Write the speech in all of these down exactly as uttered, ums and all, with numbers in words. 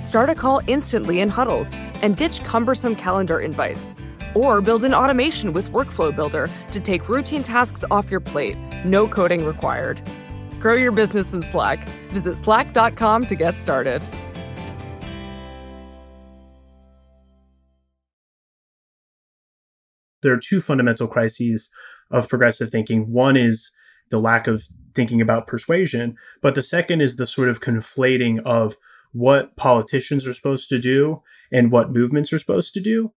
Start a call instantly in huddles and ditch cumbersome calendar invites. Or build an automation with Workflow Builder to take routine tasks off your plate. No coding required. Grow your business in Slack. Visit slack dot com to get started. There are two fundamental crises of progressive thinking. One is the lack of thinking about persuasion, but the second is the sort of conflating of what politicians are supposed to do and what movements are supposed to do.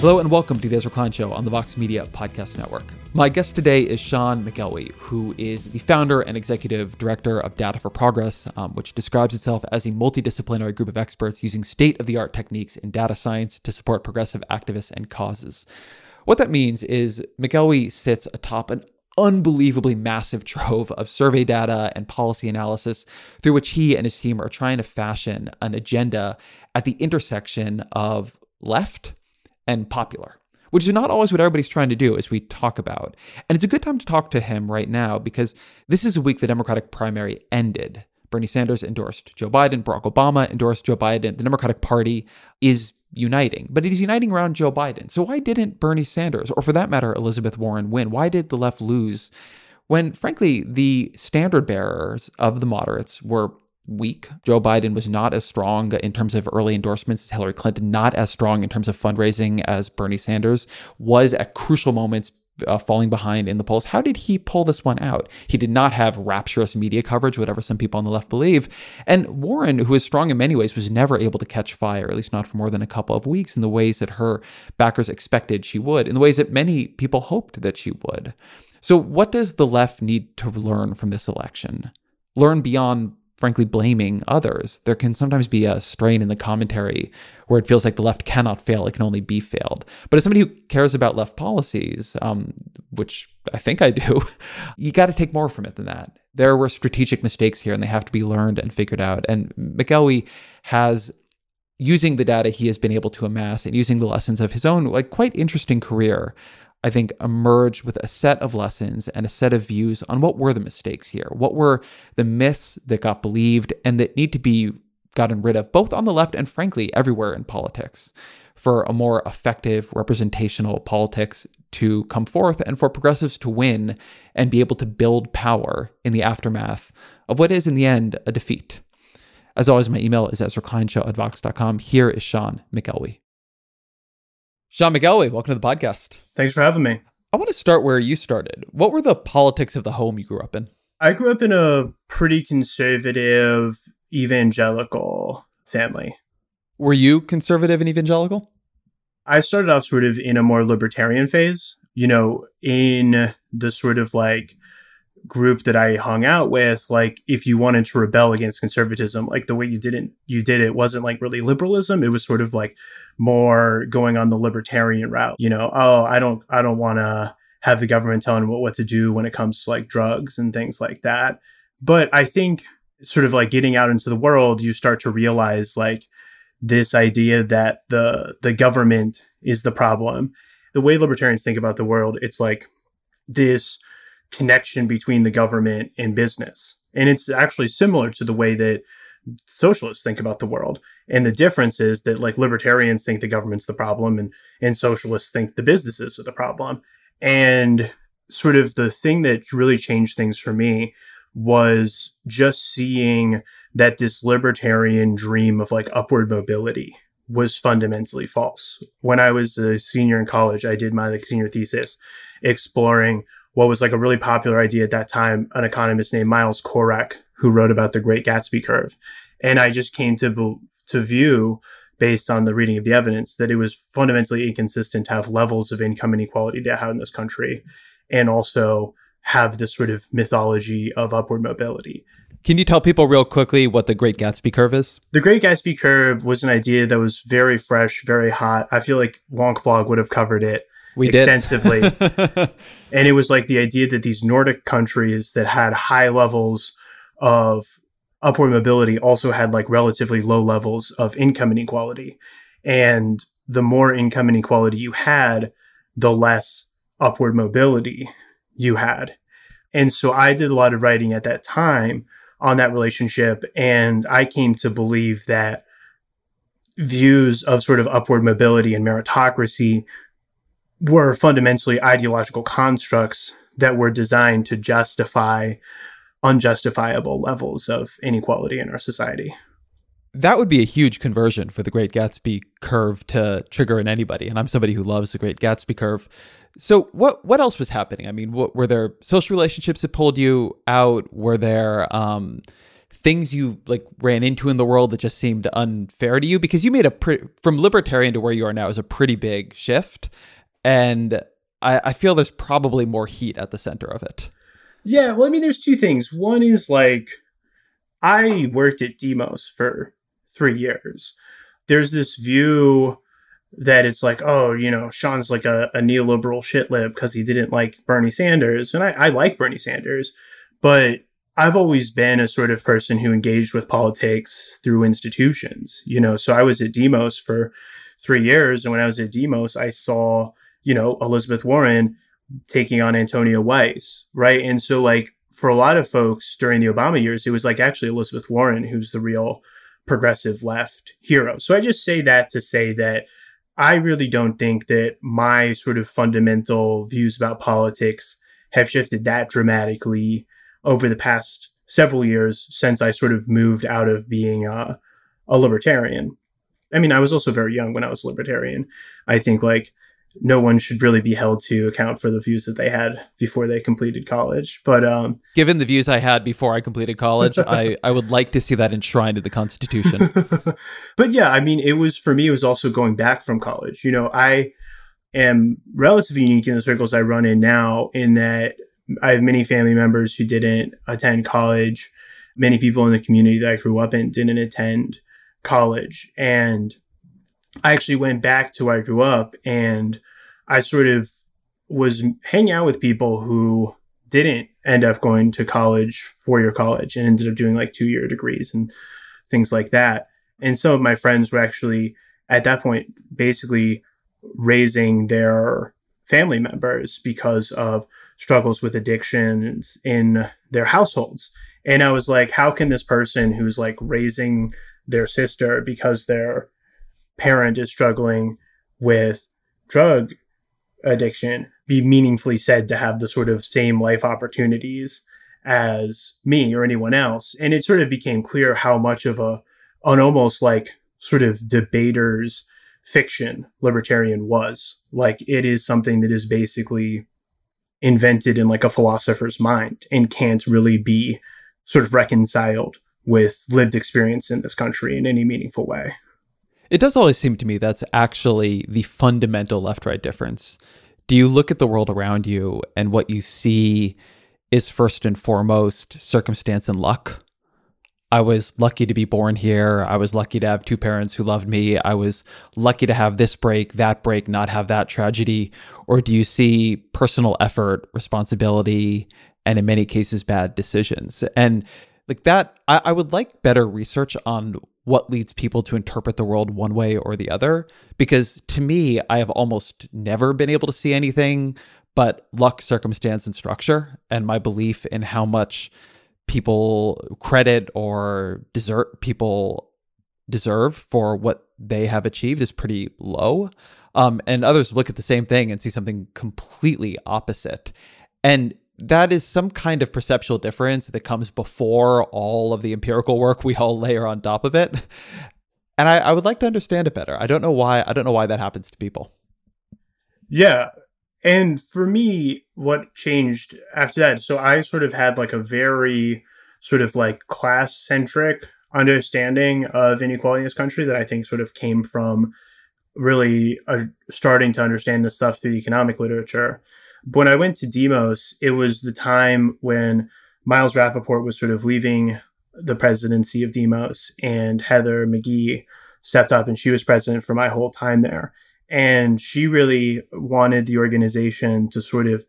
Hello and welcome to The Ezra Klein Show on the Vox Media Podcast Network. My guest today is Sean McElwee, who is the founder and executive director of Data for Progress, um, which describes itself as a multidisciplinary group of experts using state-of-the-art techniques in data science to support progressive activists and causes. What that means is McElwee sits atop an unbelievably massive trove of survey data and policy analysis through which he and his team are trying to fashion an agenda at the intersection of left and popular, which is not always what everybody's trying to do, as we talk about. And it's a good time to talk to him right now, because this is a week the Democratic primary ended. Bernie Sanders endorsed Joe Biden. Barack Obama endorsed Joe Biden. The Democratic Party is uniting, but it is uniting around Joe Biden. So why didn't Bernie Sanders, or for that matter, Elizabeth Warren, win? Why did the left lose when, frankly, the standard bearers of the moderates were weak? Joe Biden was not as strong in terms of early endorsements as Hillary Clinton, not as strong in terms of fundraising as Bernie Sanders, was at crucial moments uh, falling behind in the polls. How did he pull this one out? He did not have rapturous media coverage, whatever some people on the left believe. And Warren, who is strong in many ways, was never able to catch fire, at least not for more than a couple of weeks, in the ways that her backers expected she would, in the ways that many people hoped that she would. So what does the left need to learn from this election? Learn beyond, frankly, blaming others. There can sometimes be a strain in the commentary where it feels like the left cannot fail, it can only be failed. But as somebody who cares about left policies, um, which I think I do, you got to take more from it than that. There were strategic mistakes here, and they have to be learned and figured out. And McElwee has, using the data he has been able to amass and using the lessons of his own, like, quite interesting career, I think, emerged with a set of lessons and a set of views on what were the mistakes here, what were the myths that got believed and that need to be gotten rid of, both on the left and, frankly, everywhere in politics, for a more effective representational politics to come forth and for progressives to win and be able to build power in the aftermath of what is, in the end, a defeat. As always, my email is ezra klein show at vox dot com. Here is Sean McElwee. Sean McElwee, welcome to the podcast. Thanks for having me. I want to start where you started. What were the politics of the home you grew up in? I grew up in a pretty conservative evangelical family. Were you conservative and evangelical? I started off sort of in a more libertarian phase, you know, in the sort of like group that I hung out with. Like, if you wanted to rebel against conservatism, like, the way you didn't you did it wasn't like really liberalism. It was sort of like more going on the libertarian route, you know. Oh, I don't I don't want to have the government telling what, what to do when it comes to like drugs and things like that. But I think sort of like getting out into the world, you start to realize like this idea that the the government is the problem. The way libertarians think about the world, it's like this connection between the government and business. And it's actually similar to the way that socialists think about the world. And the difference is that like libertarians think the government's the problem and, and socialists think the businesses are the problem. And sort of the thing that really changed things for me was just seeing that this libertarian dream of like upward mobility was fundamentally false. When I was a senior in college, I did my like, senior thesis exploring what was like a really popular idea at that time, an economist named Miles Corak, who wrote about the Great Gatsby Curve. And I just came to to view, based on the reading of the evidence, that it was fundamentally inconsistent to have levels of income inequality that I have in this country and also have this sort of mythology of upward mobility. Can you tell people real quickly what the Great Gatsby Curve is? The Great Gatsby Curve was an idea that was very fresh, very hot. I feel like Wonkblog would have covered it we extensively. Did. And it was like the idea that these Nordic countries that had high levels of upward mobility also had like relatively low levels of income inequality. And the more income inequality you had, the less upward mobility you had. And so I did a lot of writing at that time on that relationship. And I came to believe that views of sort of upward mobility and meritocracy were fundamentally ideological constructs that were designed to justify unjustifiable levels of inequality in our society. That would be a huge conversion for the Great Gatsby Curve to trigger in anybody. And I'm somebody who loves the Great Gatsby Curve. So what what else was happening? I mean, what, were there social relationships that pulled you out? Were there um, things you like ran into in the world that just seemed unfair to you? Because you made a pre- from libertarian to where you are now is a pretty big shift. And I, I feel there's probably more heat at the center of it. Yeah, well, I mean, there's two things. One is like, I worked at Demos for three years. There's this view that it's like, oh, you know, Sean's like a, a neoliberal shitlib because he didn't like Bernie Sanders. And I, I like Bernie Sanders, but I've always been a sort of person who engaged with politics through institutions, you know. So I was at Demos for three years. And when I was at Demos, I saw, you know, Elizabeth Warren taking on Antonio Weiss, right? And so like, for a lot of folks during the Obama years, it was like actually Elizabeth Warren, who's the real progressive left hero. So I just say that to say that I really don't think that my sort of fundamental views about politics have shifted that dramatically over the past several years since I sort of moved out of being a, a libertarian. I mean, I was also very young when I was a libertarian. I think like no one should really be held to account for the views that they had before they completed college. But um, given the views I had before I completed college, I, I would like to see that enshrined in the Constitution. But yeah, I mean, it was for me, it was also going back from college. You know, I am relatively unique in the circles I run in now in that I have many family members who didn't attend college. Many people in the community that I grew up in didn't attend college. And I actually went back to where I grew up and I sort of was hanging out with people who didn't end up going to college, four-year college, and ended up doing like two-year degrees and things like that. And some of my friends were actually, at that point, basically raising their family members because of struggles with addictions in their households. And I was like, how can this person who's like raising their sister because they're parent is struggling with drug addiction be meaningfully said to have the sort of same life opportunities as me or anyone else? And it sort of became clear how much of a, an almost like sort of debater's fiction libertarian was. Like it is something that is basically invented in like a philosopher's mind and can't really be sort of reconciled with lived experience in this country in any meaningful way. It does always seem to me that's actually the fundamental left-right difference. Do you look at the world around you and what you see is first and foremost circumstance and luck? I was lucky to be born here. I was lucky to have two parents who loved me. I was lucky to have this break, that break, not have that tragedy. Or do you see personal effort, responsibility, and in many cases, bad decisions? And like that, I, I would like better research on what leads people to interpret the world one way or the other. Because to me, I have almost never been able to see anything but luck, circumstance, and structure, and my belief in how much people credit or desert people deserve for what they have achieved is pretty low. Um, and others look at the same thing and see something completely opposite. And that is some kind of perceptual difference that comes before all of the empirical work we all layer on top of it. And I, I would like to understand it better. I don't know why. I don't know why that happens to people. Yeah. And for me, what changed after that, so I sort of had like a very sort of like class-centric understanding of inequality in this country that I think sort of came from really uh, starting to understand this stuff through economic literature. But when I went to Demos, it was the time when Miles Rappaport was sort of leaving the presidency of Demos, and Heather McGee stepped up, and she was president for my whole time there. And she really wanted the organization to sort of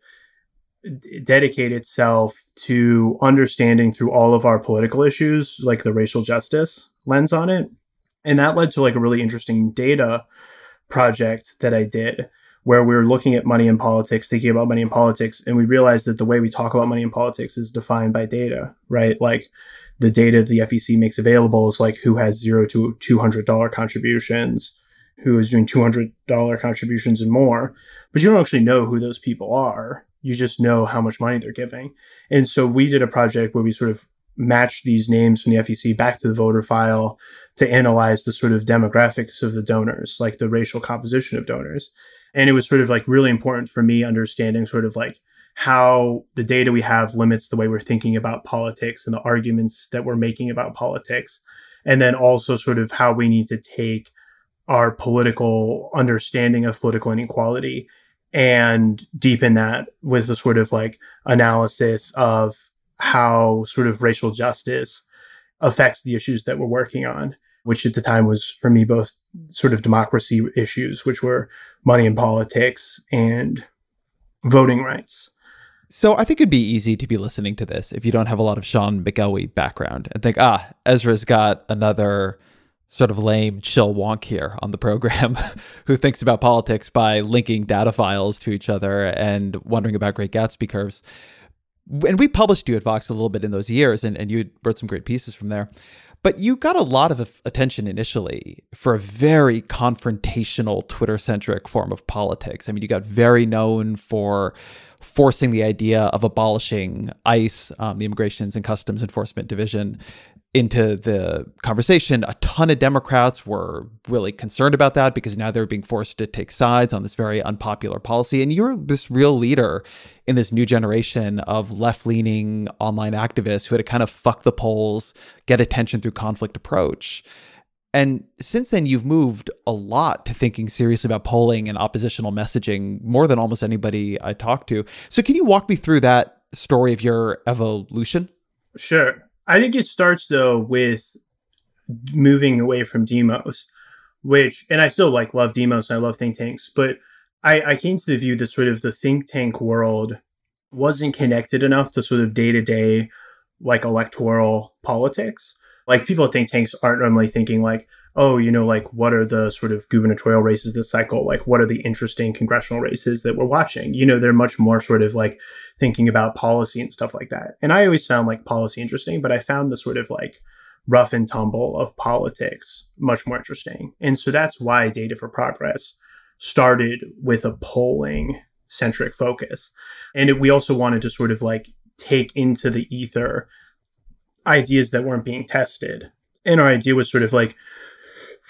d- dedicate itself to understanding through all of our political issues, like the racial justice lens on it. And that led to like a really interesting data project that I did where we were looking at money in politics, thinking about money in politics. And we realized that the way we talk about money in politics is defined by data, right? Like the data the F E C makes available is like who has zero to two hundred dollars contributions, who is doing two hundred dollars contributions and more, but you don't actually know who those people are. You just know how much money they're giving. And so we did a project where we sort of matched these names from the F E C back to the voter file to analyze the sort of demographics of the donors, like the racial composition of donors. And it was sort of like really important for me understanding sort of like how the data we have limits the way we're thinking about politics and the arguments that we're making about politics. And then also sort of how we need to take our political understanding of political inequality and deepen that with a sort of like analysis of how sort of racial justice affects the issues that we're working on, which at the time was for me both sort of democracy issues, which were money in politics and voting rights. So I think it'd be easy to be listening to this if you don't have a lot of Sean McElwee background and think, ah, Ezra's got another sort of lame chill wonk here on the program who thinks about politics by linking data files to each other and wondering about Great Gatsby curves. And we published you at Vox a little bit in those years, and, and you wrote some great pieces from there. But you got a lot of attention initially for a very confrontational, Twitter-centric form of politics. I mean, you got very known for forcing the idea of abolishing ICE, um, the Immigrations and Customs Enforcement Division, into the conversation. A ton of Democrats were really concerned about that because now they're being forced to take sides on this very unpopular policy. And you're this real leader in this new generation of left-leaning online activists who had to kind of fuck the polls, get attention through conflict approach. And since then, you've moved a lot to thinking seriously about polling and oppositional messaging more than almost anybody I talked to. So can you walk me through that story of your evolution? Sure. I think it starts, though, with moving away from Demos, which, and I still like love Demos and I love think tanks, but I, I came to the view that sort of the think tank world wasn't connected enough to sort of day-to-day, like, electoral politics. Like, people at think tanks aren't normally thinking, like, oh, you know, like, what are the sort of gubernatorial races this cycle? Like, what are the interesting congressional races that we're watching? You know, they're much more sort of like thinking about policy and stuff like that. And I always found like policy interesting, but I found the sort of like rough and tumble of politics much more interesting. And so that's why Data for Progress started with a polling centric focus. And it, we also wanted to sort of like take into the ether ideas that weren't being tested. And our idea was sort of like,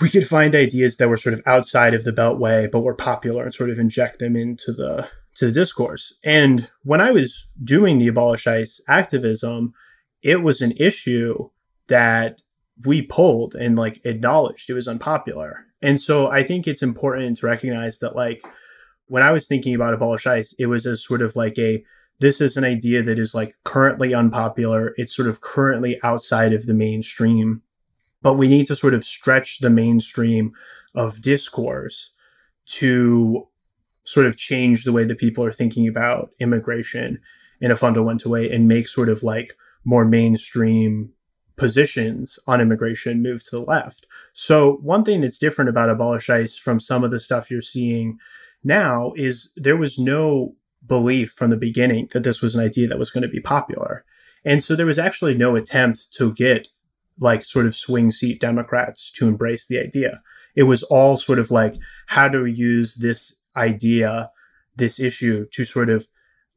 we could find ideas that were sort of outside of the beltway, but were popular and sort of inject them into the to the discourse. And when I was doing the Abolish ICE activism, it was an issue that we pulled and like acknowledged it was unpopular. And so I think it's important to recognize that like when I was thinking about Abolish ICE, it was as sort of like a this is an idea that is like currently unpopular. It's sort of currently outside of the mainstream. But we need to sort of stretch the mainstream of discourse to sort of change the way that people are thinking about immigration in a fundamental way and make sort of like more mainstream positions on immigration move to the left. So one thing that's different about Abolish ICE from some of the stuff you're seeing now is there was no belief from the beginning that this was an idea that was going to be popular. And so there was actually no attempt to get like sort of swing seat Democrats to embrace the idea. It was all sort of like, how do we use this idea, this issue to sort of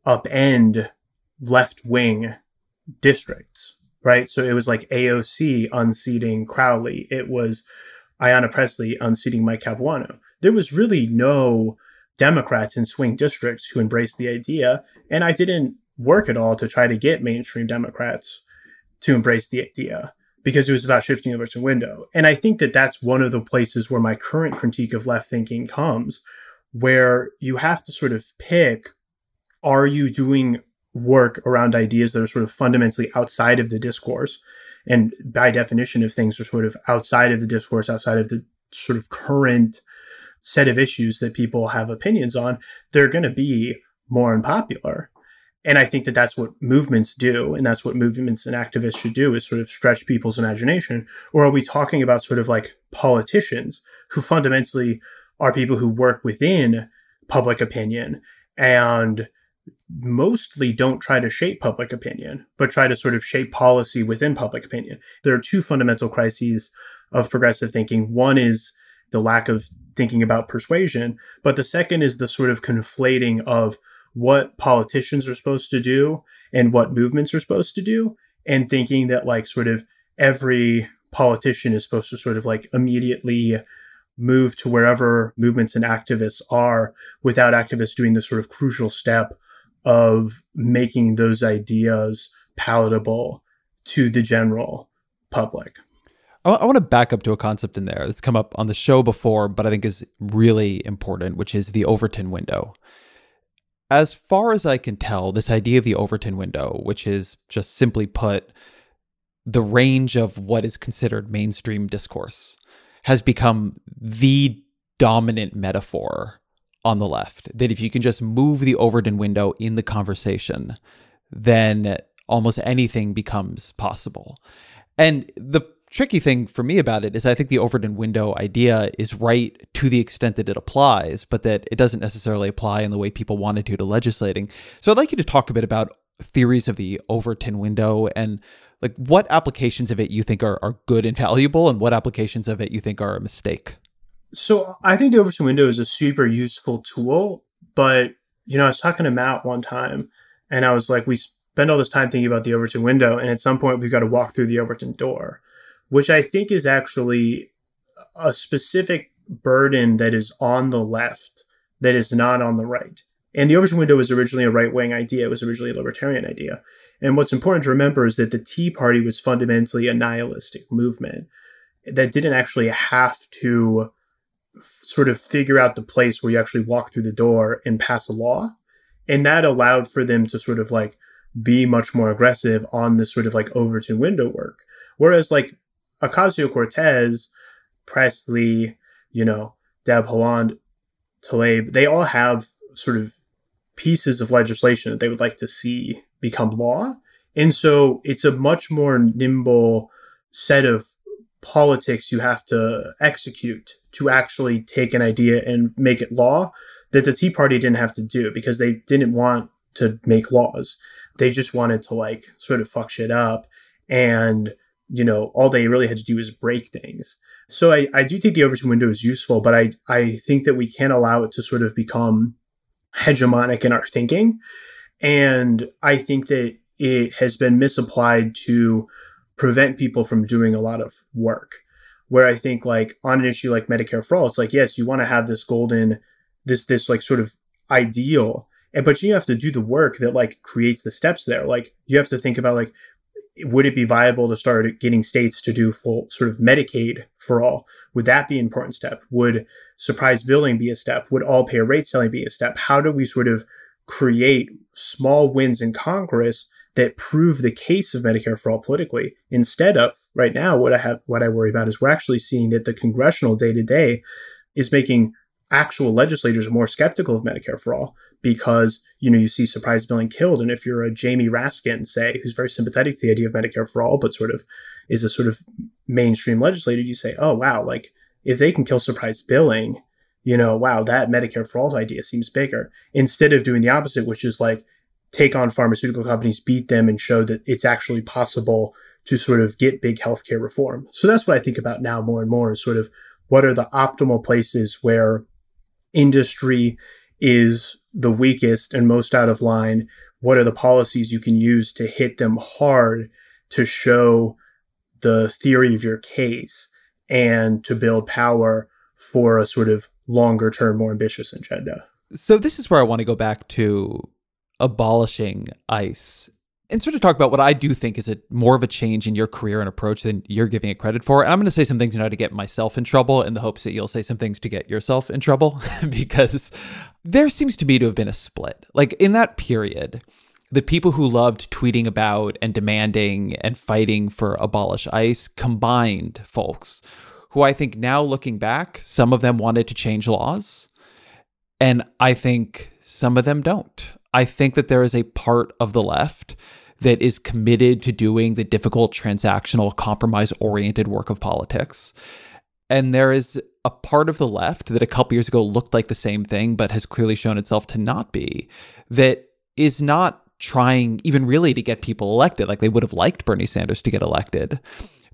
upend left-wing districts, right? So it was like A O C unseating Crowley. It was Ayanna Pressley unseating Mike Capuano. There was really no Democrats in swing districts who embraced the idea. And I didn't work at all to try to get mainstream Democrats to embrace the idea, because it was about shifting the Overton window. And I think that that's one of the places where my current critique of left thinking comes, where you have to sort of pick, are you doing work around ideas that are sort of fundamentally outside of the discourse? And by definition, if things are sort of outside of the discourse, outside of the sort of current set of issues that people have opinions on, they're going to be more unpopular. And I think that that's what movements do. And that's what movements and activists should do, is sort of stretch people's imagination. Or are we talking about sort of like politicians who fundamentally are people who work within public opinion and mostly don't try to shape public opinion, but try to sort of shape policy within public opinion? There are two fundamental crises of progressive thinking. One is the lack of thinking about persuasion, but the second is the sort of conflating of what politicians are supposed to do and what movements are supposed to do, and thinking that like sort of every politician is supposed to sort of like immediately move to wherever movements and activists are, without activists doing the sort of crucial step of making those ideas palatable to the general public. I, I want to back up to a concept in there that's come up on the show before, but I think is really important, which is the Overton window. As far as I can tell, this idea of the Overton window, which is just simply put, the range of what is considered mainstream discourse, has become the dominant metaphor on the left. That if you can just move the Overton window in the conversation, then almost anything becomes possible. And the tricky thing for me about it is I think the Overton window idea is right to the extent that it applies, but that it doesn't necessarily apply in the way people wanted to to legislating. So I'd like you to talk a bit about theories of the Overton window and like what applications of it you think are, are good and valuable, and what applications of it you think are a mistake. So I think the Overton window is a super useful tool, but you know, I was talking to Matt one time and I was like, we spend all this time thinking about the Overton window, and at some point we've got to walk through the Overton door, which I think is actually a specific burden that is on the left that is not on the right. And the Overton window was originally a right-wing idea. It was originally a libertarian idea. And what's important to remember is that the Tea Party was fundamentally a nihilistic movement that didn't actually have to sort of figure out the place where you actually walk through the door and pass a law. And that allowed for them to sort of like be much more aggressive on this sort of like Overton window work. Whereas like Ocasio-Cortez, Presley, you know, Deb Haaland, Tlaib, they all have sort of pieces of legislation that they would like to see become law. And so it's a much more nimble set of politics you have to execute to actually take an idea and make it law, that the Tea Party didn't have to do, because they didn't want to make laws. They just wanted to like sort of fuck shit up. And, you know, all they really had to do was break things. So I, I do think the Overton window is useful, but I, I think that we can't allow it to sort of become hegemonic in our thinking. And I think that it has been misapplied to prevent people from doing a lot of work, where I think like on an issue like Medicare for All, it's like, yes, you want to have this golden, this, this like sort of ideal, and but you have to do the work that like creates the steps there. Like you have to think about like, would it be viable to start getting states to do full sort of Medicaid for all? Would that be an important step? Would surprise billing be a step? Would all payer rate selling be a step? How do we sort of create small wins in Congress that prove the case of Medicare for all politically? Instead of right now, what I have, what I worry about is we're actually seeing that the congressional day to day is making actual legislators more skeptical of Medicare for all, because, you know, you see surprise billing killed. And if you're a Jamie Raskin, say, who's very sympathetic to the idea of Medicare for all, but sort of is a sort of mainstream legislator, you say, oh, wow, like if they can kill surprise billing, you know, wow, that Medicare for all idea seems bigger, instead of doing the opposite, which is like take on pharmaceutical companies, beat them, and show that it's actually possible to sort of get big healthcare reform. So that's what I think about now more and more, is sort of what are the optimal places where industry is the weakest and most out of line? What are the policies you can use to hit them hard to show the theory of your case and to build power for a sort of longer term, more ambitious agenda? So this is where I want to go back to abolishing ICE and sort of talk about what I do think is a more of a change in your career and approach than you're giving it credit for. And I'm going to say some things, you know, to get myself in trouble in the hopes that you'll say some things to get yourself in trouble, because there seems to me to have been a split. Like in that period, the people who loved tweeting about and demanding and fighting for abolish ICE combined folks who I think now looking back, some of them wanted to change laws. And I think some of them don't. I think that there is a part of the left that is committed to doing the difficult transactional compromise-oriented work of politics. And there is a part of the left that a couple years ago looked like the same thing, but has clearly shown itself to not be, that is not trying even really to get people elected. Like they would have liked Bernie Sanders to get elected,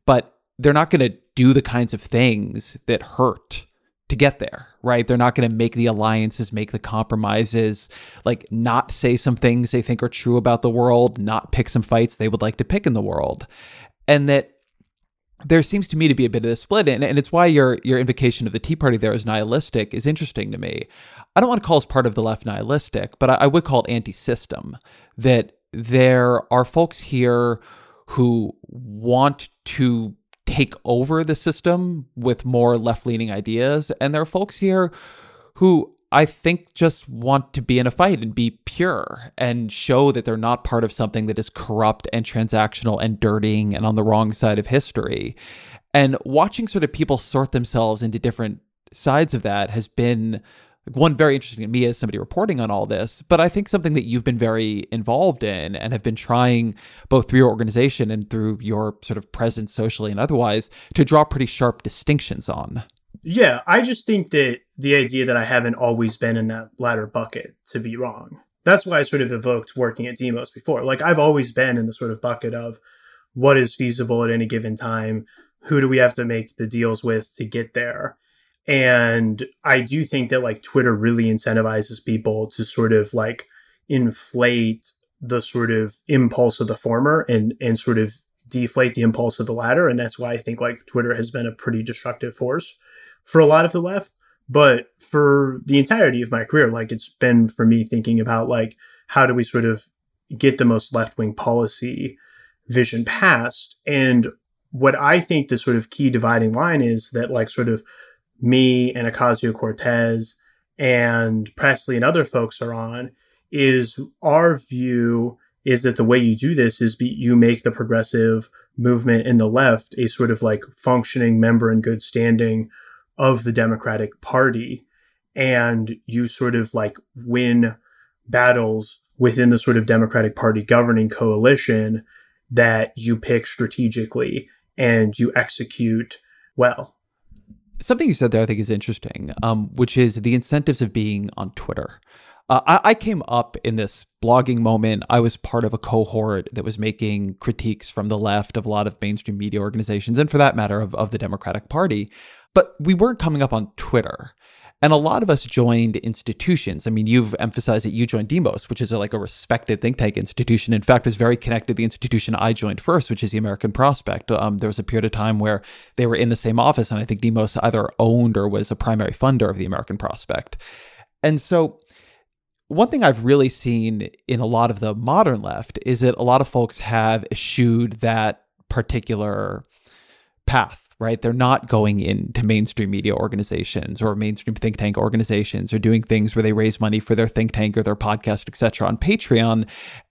but they're not going to do the kinds of things that hurt to get there, right? They're not going to make the alliances, make the compromises, like not say some things they think are true about the world, not pick some fights they would like to pick in the world. And that there seems to me to be a bit of a split. And, and it's why your your invocation of the Tea Party there as nihilistic is interesting to me. I don't want to call as part of the left nihilistic, but I, I would call it anti-system, that there are folks here who want to take over the system with more left-leaning ideas. And there are folks here who I think just want to be in a fight and be pure and show that they're not part of something that is corrupt and transactional and dirtying and on the wrong side of history. And watching sort of people sort themselves into different sides of that has been one very interesting to me as somebody reporting on all this, but I think something that you've been very involved in and have been trying both through your organization and through your sort of presence socially and otherwise to draw pretty sharp distinctions on. Yeah, I just think that the idea that I haven't always been in that latter bucket to be wrong. That's why I sort of evoked working at Demos before. Like I've always been in the sort of bucket of what is feasible at any given time, who do we have to make the deals with to get there? And I do think that like Twitter really incentivizes people to sort of like inflate the sort of impulse of the former and and sort of deflate the impulse of the latter. And that's why I think like Twitter has been a pretty destructive force for a lot of the left. But for the entirety of my career, like it's been for me thinking about like, how do we sort of get the most left-wing policy vision passed? And what I think the sort of key dividing line is that like sort of me and Ocasio-Cortez and Pressley and other folks are on is our view is that the way you do this is be, you make the progressive movement in the left a sort of like functioning member in good standing of the Democratic Party. And you sort of like win battles within the sort of Democratic Party governing coalition that you pick strategically and you execute well. Something you said there I think is interesting, um, which is the incentives of being on Twitter. Uh, I, I came up in this blogging moment. I was part of a cohort that was making critiques from the left of a lot of mainstream media organizations, and for that matter, of, of the Democratic Party. But we weren't coming up on Twitter. And a lot of us joined institutions. I mean, you've emphasized that you joined Demos, which is a, like a respected think tank institution. In fact, was very connected to the institution I joined first, which is the American Prospect. Um, there was a period of time where they were in the same office, and I think Demos either owned or was a primary funder of the American Prospect. And so one thing I've really seen in a lot of the modern left is that a lot of folks have eschewed that particular path. Right? They're not going into mainstream media organizations or mainstream think tank organizations or doing things where they raise money for their think tank or their podcast, et cetera, on Patreon.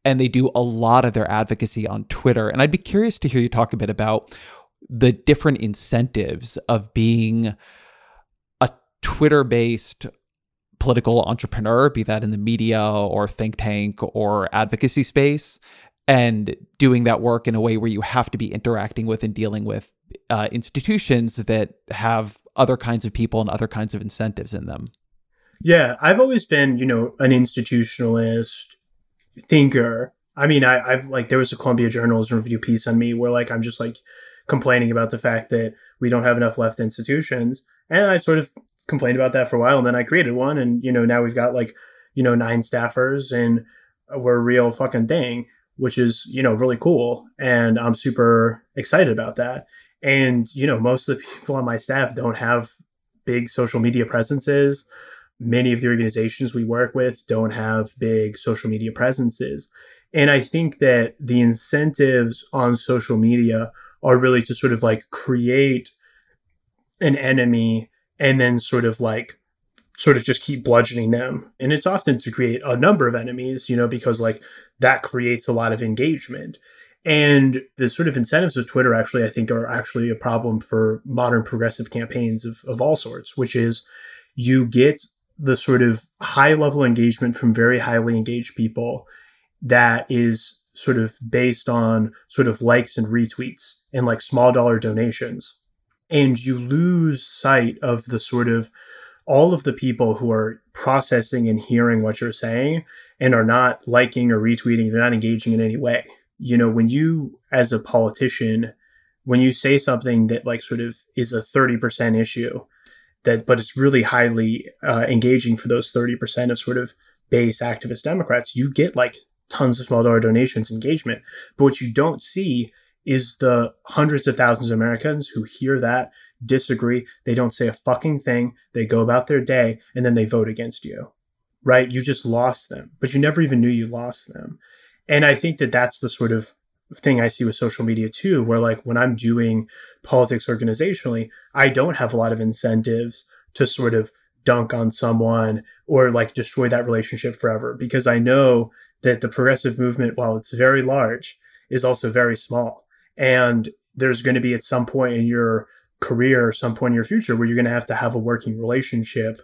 And they do a lot of their advocacy on Twitter. And I'd be curious to hear you talk a bit about the different incentives of being a Twitter-based political entrepreneur, be that in the media or think tank or advocacy space, and doing that work in a way where you have to be interacting with and dealing with uh, institutions that have other kinds of people and other kinds of incentives in them. Yeah, I've always been, you know, an institutionalist thinker. I mean, I, I've like, there was a Columbia Journalism Review piece on me where like, I'm just like complaining about the fact that we don't have enough left institutions. And I sort of complained about that for a while. And then I created one. And, you know, now we've got like, you know, nine staffers and we're a real fucking thing, which is, you know, really cool. And I'm super excited about that. And, you know, most of the people on my staff don't have big social media presences. Many of the organizations we work with don't have big social media presences. And I think that the incentives on social media are really to sort of like create an enemy and then sort of like sort of just keep bludgeoning them. And it's often to create a number of enemies, you know, because like that creates a lot of engagement. And the sort of incentives of Twitter actually, I think, are actually a problem for modern progressive campaigns of, of all sorts, which is you get the sort of high level engagement from very highly engaged people that is sort of based on sort of likes and retweets and like small dollar donations. And you lose sight of the sort of all of the people who are processing and hearing what you're saying and are not liking or retweeting, they're not engaging in any way. You know, when you, as a politician, when you say something that like sort of is a thirty percent issue, that but it's really highly uh, engaging for those thirty percent of sort of base activist Democrats, you get like tons of small dollar donations engagement. But what you don't see is the hundreds of thousands of Americans who hear that, disagree, they don't say a fucking thing, they go about their day, and then they vote against you, right? You just lost them, but you never even knew you lost them. And I think that that's the sort of thing I see with social media too, where like when I'm doing politics organizationally, I don't have a lot of incentives to sort of dunk on someone or like destroy that relationship forever, because I know that the progressive movement, while it's very large, is also very small. And there's going to be at some point in your career, some point in your future, where you're going to have to have a working relationship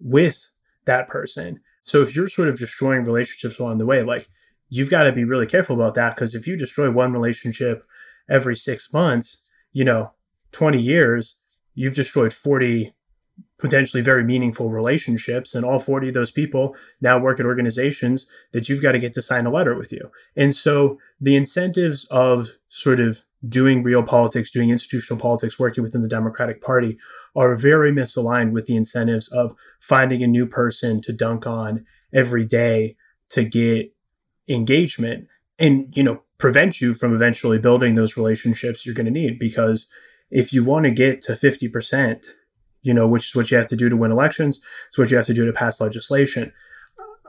with that person. So if you're sort of destroying relationships along the way, like, you've got to be really careful about that, because if you destroy one relationship every six months, you know, twenty years, you've destroyed forty potentially very meaningful relationships. And all forty of those people now work at organizations that you've got to get to sign a letter with you. And so the incentives of sort of doing real politics, doing institutional politics, working within the Democratic Party are very misaligned with the incentives of finding a new person to dunk on every day to get engagement and, you know, prevent you from eventually building those relationships you're going to need. Because if you want to get to fifty percent, you know, which is what you have to do to win elections, it's what you have to do to pass legislation,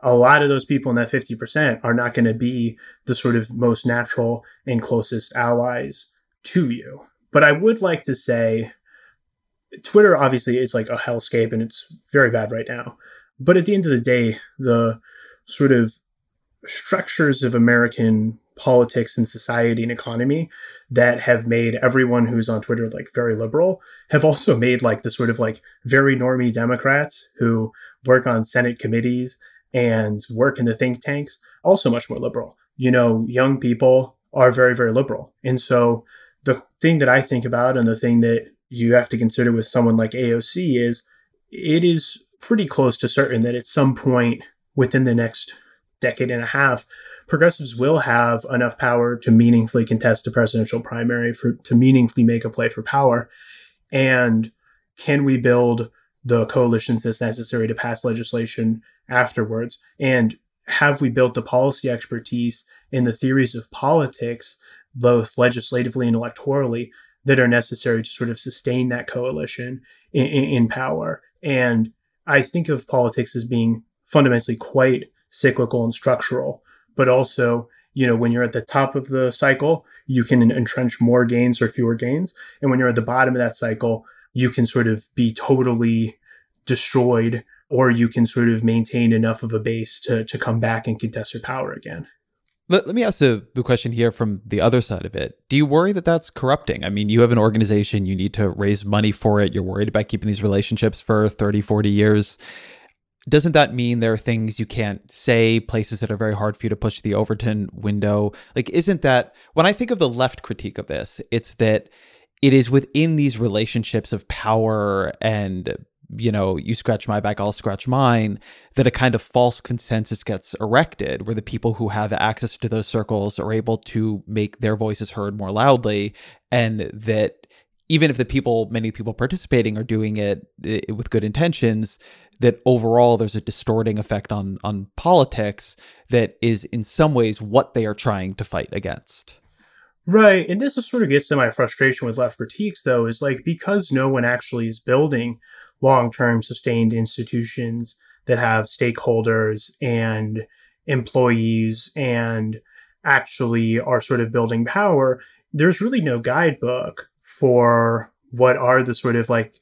a lot of those people in that fifty percent are not going to be the sort of most natural and closest allies to you. But I would like to say Twitter obviously is like a hellscape and it's very bad right now. But at the end of the day, the sort of structures of American politics and society and economy that have made everyone who's on Twitter like very liberal have also made like the sort of like very normie Democrats who work on Senate committees and work in the think tanks also much more liberal. You know, young people are very, very liberal. And so the thing that I think about and the thing that you have to consider with someone like A O C is it is pretty close to certain that at some point within the next decade and a half, progressives will have enough power to meaningfully contest the presidential primary, for to meaningfully make a play for power. And can we build the coalitions that's necessary to pass legislation afterwards? And have we built the policy expertise and the theories of politics, both legislatively and electorally, that are necessary to sort of sustain that coalition in, in, in power? And I think of politics as being fundamentally quite cyclical and structural, but also, you know, when you're at the top of the cycle, you can entrench more gains or fewer gains. And when you're at the bottom of that cycle, you can sort of be totally destroyed, or you can sort of maintain enough of a base to to come back and contest your power again. Let, let me ask the, the question here from the other side of it. Do you worry that that's corrupting? I mean, you have an organization, you need to raise money for it. You're worried about keeping these relationships for thirty, forty years. Doesn't that mean there are things you can't say, places that are very hard for you to push the Overton window? Like, isn't that, when I think of the left critique of this, it's that it is within these relationships of power and, you know, you scratch my back, I'll scratch mine, that a kind of false consensus gets erected where the people who have access to those circles are able to make their voices heard more loudly, and that even if the people, many people participating are doing it, it with good intentions, that overall there's a distorting effect on on politics that is in some ways what they are trying to fight against. Right. And this is sort of gets to my frustration with left critiques, though, is like because no one actually is building long-term sustained institutions that have stakeholders and employees and actually are sort of building power, there's really no guidebook for what are the sort of like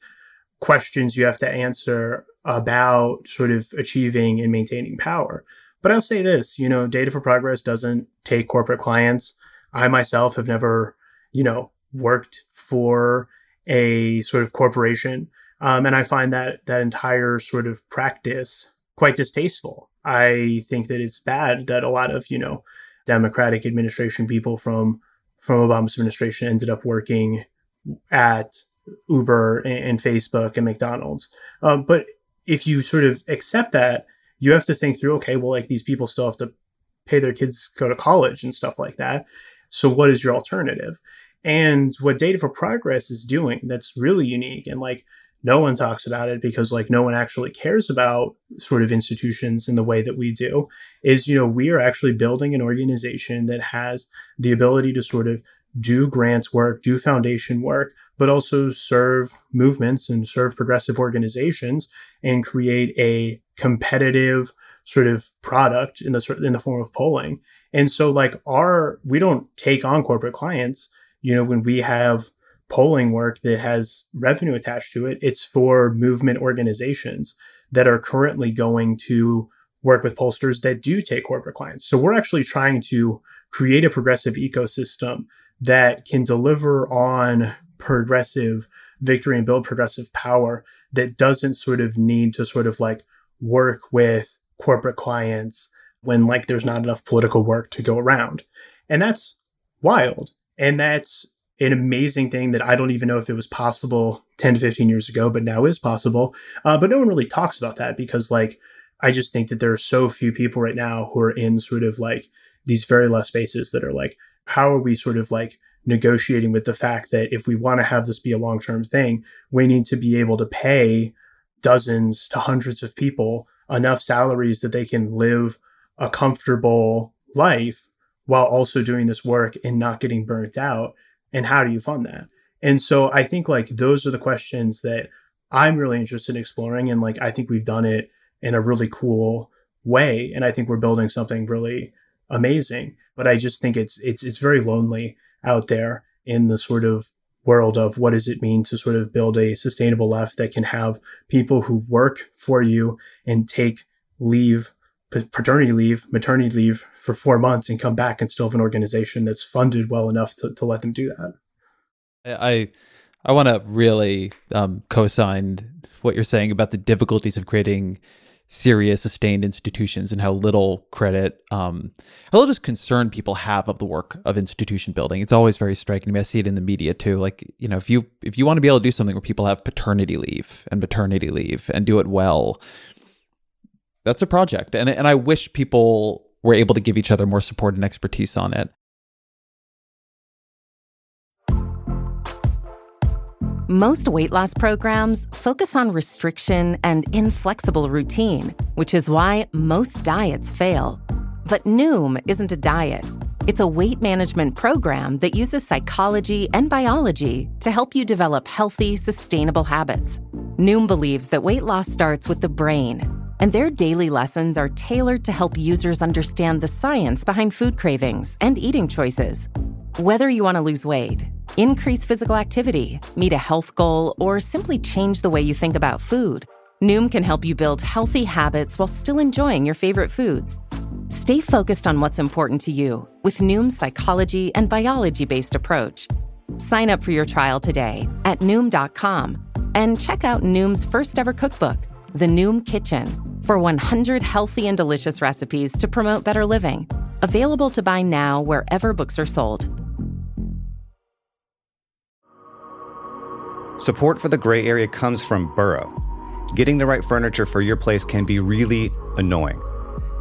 questions you have to answer about sort of achieving and maintaining power. But I'll say this, you know, Data for Progress doesn't take corporate clients. I myself have never, you know, worked for a sort of corporation. Um, and I find that that entire sort of practice quite distasteful. I think that it's bad that a lot of, you know, Democratic administration people from from Obama's administration ended up working at Uber and, and Facebook and McDonald's. Um, but if you sort of accept that, you have to think through, okay, well, like these people still have to pay their kids to go to college and stuff like that. So what is your alternative? And what Data for Progress is doing that's really unique, and like no one talks about it because like no one actually cares about sort of institutions in the way that we do, is, you know, we are actually building an organization that has the ability to sort of do grants work, do foundation work, but also serve movements and serve progressive organizations and create a competitive sort of product in the in the form of polling. And so like our, we don't take on corporate clients, you know, when we have polling work that has revenue attached to it, it's for movement organizations that are currently going to work with pollsters that do take corporate clients. So we're actually trying to create a progressive ecosystem that can deliver on progressive victory and build progressive power that doesn't sort of need to sort of like work with corporate clients when like there's not enough political work to go around. And that's wild. And that's an amazing thing that I don't even know if it was possible ten to fifteen years ago, but now is possible. Uh, but no one really talks about that because like, I just think that there are so few people right now who are in sort of like these very left spaces that are like, how are we sort of like negotiating with the fact that if we want to have this be a long-term thing, we need to be able to pay dozens to hundreds of people enough salaries that they can live a comfortable life while also doing this work and not getting burnt out? And how do you fund that? And so I think like those are the questions that I'm really interested in exploring. And like, I think we've done it in a really cool way. And I think we're building something really amazing. But I just think it's it's it's very lonely out there in the sort of world of what does it mean to sort of build a sustainable left that can have people who work for you and take leave, paternity leave, maternity leave for four months and come back and still have an organization that's funded well enough to, to let them do that. I I want to really um, co-sign what you're saying about the difficulties of creating serious, sustained institutions and how little credit, um, how little just concern people have of the work of institution building. It's always very striking to me. I see it in the media too. Like, you know, if you if you want to be able to do something where people have paternity leave and maternity leave and do it well, that's a project. And, and I wish people were able to give each other more support and expertise on it. Most weight loss programs focus on restriction and inflexible routine, which is why most diets fail. But Noom isn't a diet. It's a weight management program that uses psychology and biology to help you develop healthy, sustainable habits. Noom believes that weight loss starts with the brain, and their daily lessons are tailored to help users understand the science behind food cravings and eating choices. Whether you want to lose weight, increase physical activity, meet a health goal, or simply change the way you think about food, Noom can help you build healthy habits while still enjoying your favorite foods. Stay focused on what's important to you with Noom's psychology and biology-based approach. Sign up for your trial today at Noom dot com and check out Noom's first-ever cookbook, The Noom Kitchen, for one hundred healthy and delicious recipes to promote better living. Available to buy now wherever books are sold. Support for The Gray Area comes from Burrow. Getting the right furniture for your place can be really annoying.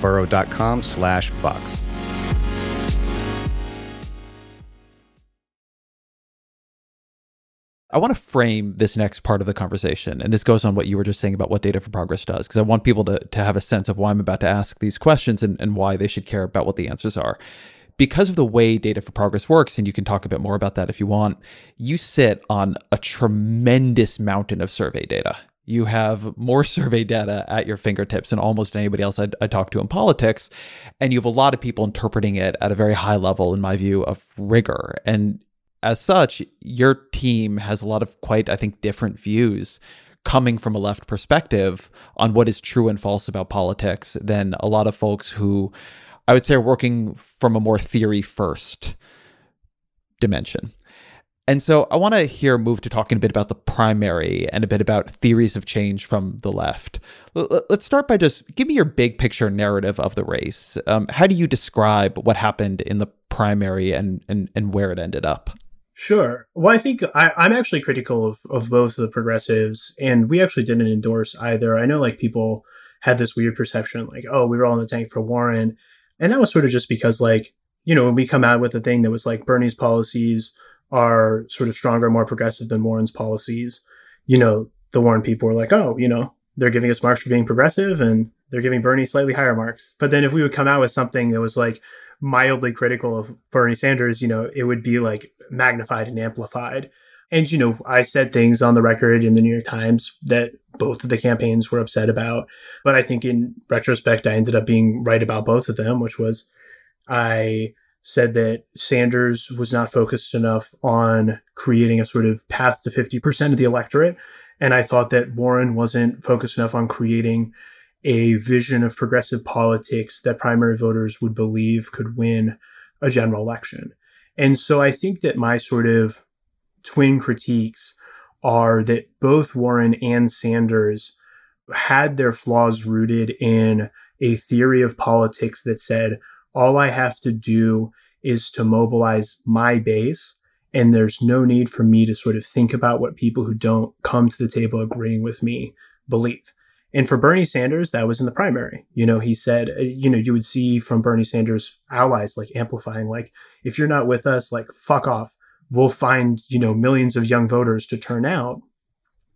burrow.com slash Vox. I want to frame this next part of the conversation, and this goes on what you were just saying about what Data for Progress does, because I want people to, to have a sense of why I'm about to ask these questions and, and why they should care about what the answers are. Because of the way Data for Progress works, and you can talk a bit more about that if you want, you sit on a tremendous mountain of survey data. You have more survey data at your fingertips than almost anybody else I, I talk to in politics, and you have a lot of people interpreting it at a very high level, in my view, of rigor. And as such, your team has a lot of quite, I think, different views coming from a left perspective on what is true and false about politics than a lot of folks who I would say are working from a more theory-first dimension. And so I want to here move to talking a bit about the primary and a bit about theories of change from the left. Let's start by just give me your big picture narrative of the race. Um, how do you describe what happened in the primary and and, and where it ended up? Sure. Well, I think I, I'm actually critical of, of both the progressives, and we actually didn't endorse either. I know like people had this weird perception like, oh, we were all in the tank for Warren. And that was sort of just because, like, you know, when we come out with a thing that was like Bernie's policies are sort of stronger, more progressive than Warren's policies, you know, the Warren people were like, oh, you know, they're giving us marks for being progressive and they're giving Bernie slightly higher marks. But then if we would come out with something that was like mildly critical of Bernie Sanders, you know, it would be like magnified and amplified. And, you know, I said things on the record in the New York Times that both of the campaigns were upset about. But I think in retrospect, I ended up being right about both of them, which was I said that Sanders was not focused enough on creating a sort of path to fifty percent of the electorate. And I thought that Warren wasn't focused enough on creating a vision of progressive politics that primary voters would believe could win a general election. And so I think that my sort of twin critiques are that both Warren and Sanders had their flaws rooted in a theory of politics that said, all I have to do is to mobilize my base, and there's no need for me to sort of think about what people who don't come to the table agreeing with me believe. And for Bernie Sanders, that was in the primary. You know, he said, you know, you would see from Bernie Sanders' allies, like amplifying, like, if you're not with us, like, fuck off. We'll find, you know, millions of young voters to turn out.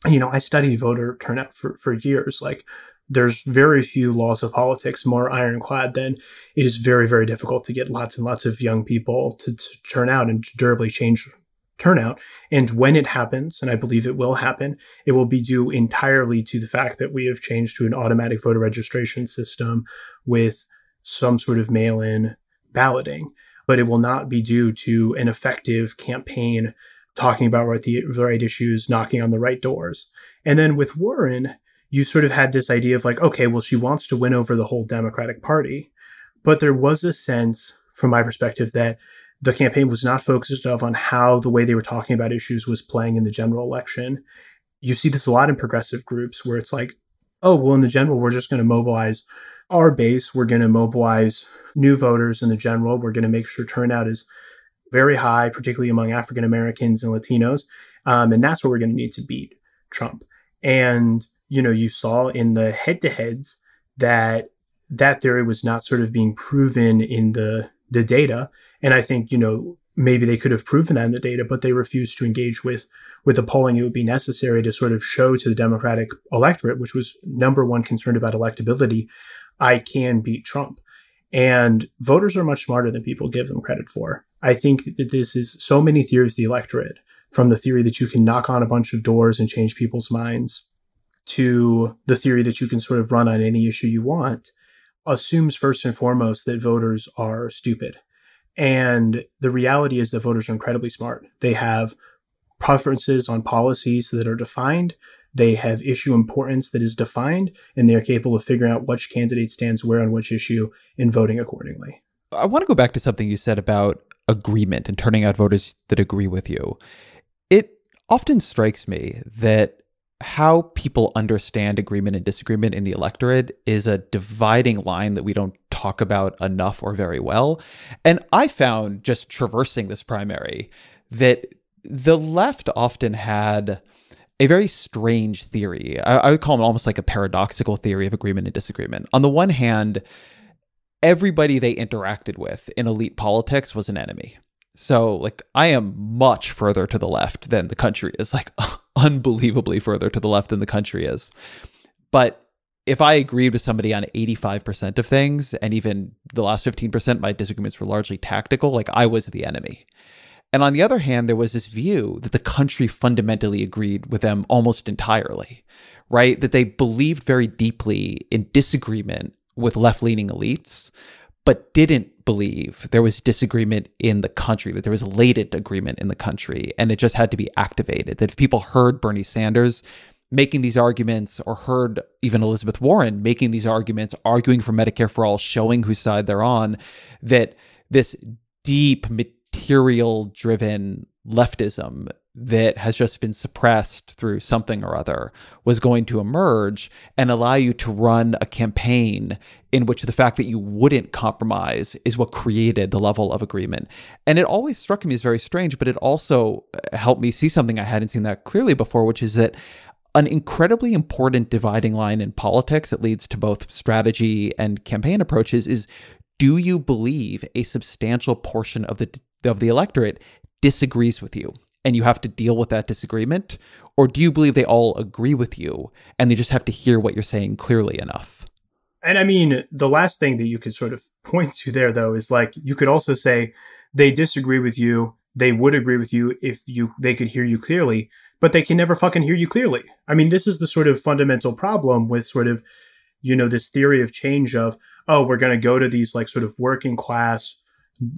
You know, I studied voter turnout for, for years. Like, there's very few laws of politics more ironclad than it is very, very difficult to get lots and lots of young people to, to turn out and to durably change turnout. And when it happens, and I believe it will happen, it will be due entirely to the fact that we have changed to an automatic voter registration system with some sort of mail-in balloting. But it will not be due to an effective campaign talking about right the right issues, knocking on the right doors. And then with Warren, you sort of had this idea of like, okay, well, she wants to win over the whole Democratic Party. But there was a sense, from my perspective, that the campaign was not focused enough on how the way they were talking about issues was playing in the general election. You see this a lot in progressive groups where it's like, oh, well, in the general, we're just going to mobilize our base. We're going to mobilize new voters in the general. We're going to make sure turnout is very high, particularly among African Americans and Latinos. Um, and that's what we're going to need to beat Trump. And, you know, you saw in the head-to-heads that that theory was not sort of being proven in the, the data. And I think, you know, maybe they could have proven that in the data, but they refused to engage with with the polling it would be necessary to sort of show to the Democratic electorate, which was number one concerned about electability, I can beat Trump. And voters are much smarter than people give them credit for. I think that this is so many theories of the electorate, from the theory that you can knock on a bunch of doors and change people's minds to the theory that you can sort of run on any issue you want, assumes first and foremost that voters are stupid. And the reality is that voters are incredibly smart. They have preferences on policies that are defined. They have issue importance that is defined, and they're capable of figuring out which candidate stands where on which issue and voting accordingly. I want to go back to something you said about agreement and turning out voters that agree with you. It often strikes me that how people understand agreement and disagreement in the electorate is a dividing line that we don't talk about enough or very well. And I found, just traversing this primary, that the left often had a very strange theory. I, I would call it almost like a paradoxical theory of agreement and disagreement. On the one hand, everybody they interacted with in elite politics was an enemy. So, like, I am much further to the left than the country is, like, unbelievably further to the left than the country is. But if I agreed with somebody on eighty-five percent of things, and even the last fifteen percent, my disagreements were largely tactical, like, I was the enemy. And on the other hand, there was this view that the country fundamentally agreed with them almost entirely, right? That they believed very deeply in disagreement with left-leaning elites, but didn't believe there was disagreement in the country, that there was latent agreement in the country, and it just had to be activated. That if people heard Bernie Sanders making these arguments, or heard even Elizabeth Warren making these arguments, arguing for Medicare for All, showing whose side they're on, that this deep, material-driven leftism that has just been suppressed through something or other was going to emerge and allow you to run a campaign in which the fact that you wouldn't compromise is what created the level of agreement. And it always struck me as very strange, but it also helped me see something I hadn't seen that clearly before, which is that an incredibly important dividing line in politics that leads to both strategy and campaign approaches is, do you believe a substantial portion of the of the electorate disagrees with you, and you have to deal with that disagreement? Or do you believe they all agree with you and they just have to hear what you're saying clearly enough? And I mean, the last thing that you could sort of point to there, though, is like, you could also say they disagree with you. They would agree with you if you they could hear you clearly, but they can never fucking hear you clearly. I mean, this is the sort of fundamental problem with sort of, you know, this theory of change of, oh, we're going to go to these like sort of working class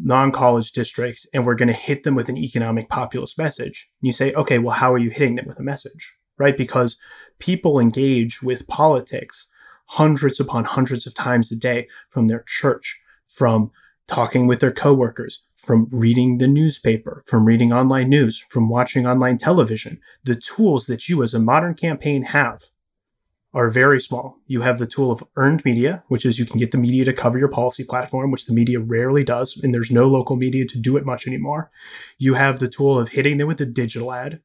non-college districts, and we're going to hit them with an economic populist message. And you say, okay, well, how are you hitting them with a message, right? Because people engage with politics hundreds upon hundreds of times a day, from their church, from talking with their coworkers, from reading the newspaper, from reading online news, from watching online television. The tools that you as a modern campaign have are very small. You have the tool of earned media, which is you can get the media to cover your policy platform, which the media rarely does, and there's no local media to do it much anymore. You have the tool of hitting them with a digital ad,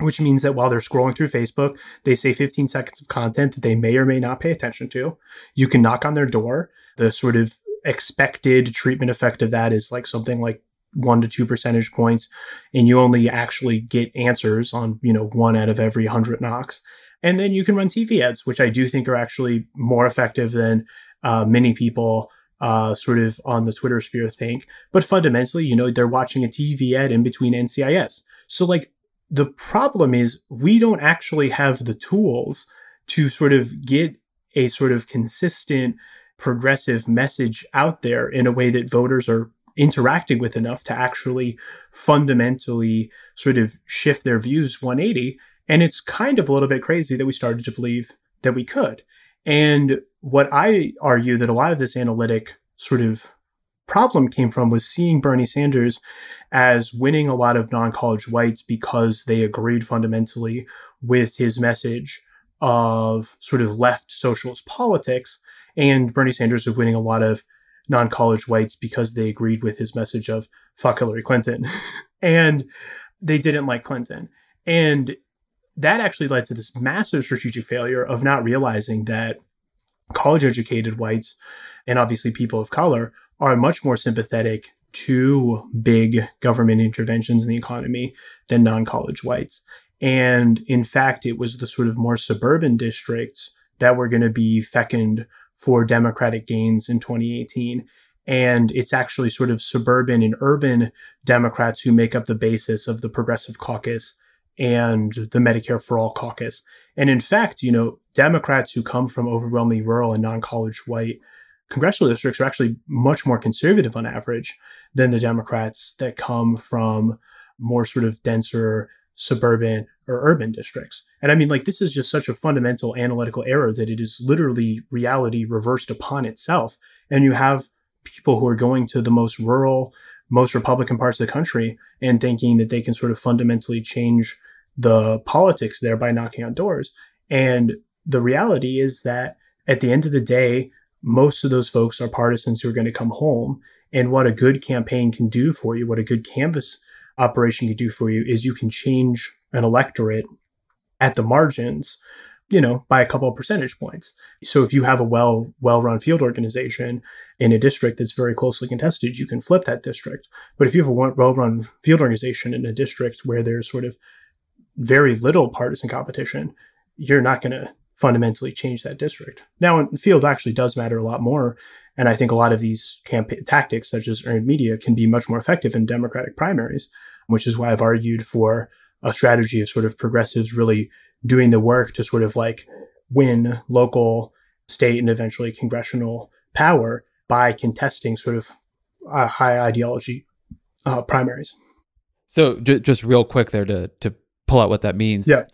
which means that while they're scrolling through Facebook, they say fifteen seconds of content that they may or may not pay attention to. You can knock on their door. The sort of expected treatment effect of that is like something like one to two percentage points, and you only actually get answers on, you know, one out of every hundred knocks. And then you can run T V ads, which I do think are actually more effective than uh, many people uh, sort of on the Twitter sphere think. But fundamentally, you know, they're watching a T V ad in between N C I S. So like, the problem is we don't actually have the tools to sort of get a sort of consistent progressive message out there in a way that voters are interacting with enough to actually fundamentally sort of shift their views one eighty. And it's kind of a little bit crazy that we started to believe that we could. And what I argue that a lot of this analytic sort of problem came from was seeing Bernie Sanders as winning a lot of non-college whites because they agreed fundamentally with his message of sort of left socialist politics, and Bernie Sanders was winning a lot of non-college whites because they agreed with his message of fuck Hillary Clinton. And they didn't like Clinton. And that actually led to this massive strategic failure of not realizing that college-educated whites and obviously people of color are much more sympathetic to big government interventions in the economy than non-college whites. And in fact, it was the sort of more suburban districts that were going to be fecund for Democratic gains in twenty eighteen. And it's actually sort of suburban and urban Democrats who make up the basis of the Progressive Caucus and the Medicare for All caucus. And in fact, you know, Democrats who come from overwhelmingly rural and non-college white congressional districts are actually much more conservative on average than the Democrats that come from more sort of denser suburban or urban districts. And I mean, like, this is just such a fundamental analytical error that it is literally reality reversed upon itself. And you have people who are going to the most rural, most Republican parts of the country and thinking that they can sort of fundamentally change the politics there by knocking on doors. And the reality is that at the end of the day, most of those folks are partisans who are going to come home. And what a good campaign can do for you, what a good canvas operation can do for you, is you can change an electorate at the margins, you know, by a couple of percentage points. So if you have a well, well-run field organization in a district that's very closely contested, you can flip that district. But if you have a well-run field organization in a district where there's sort of very little partisan competition, you're not going to fundamentally change that district. Now, field actually does matter a lot more. And I think a lot of these campaign tactics, such as earned media, can be much more effective in Democratic primaries, which is why I've argued for a strategy of sort of progressives really doing the work to sort of like win local, state, and eventually congressional power by contesting sort of uh, high ideology uh, primaries. So j- just real quick there to to pull out what that means. Yeah.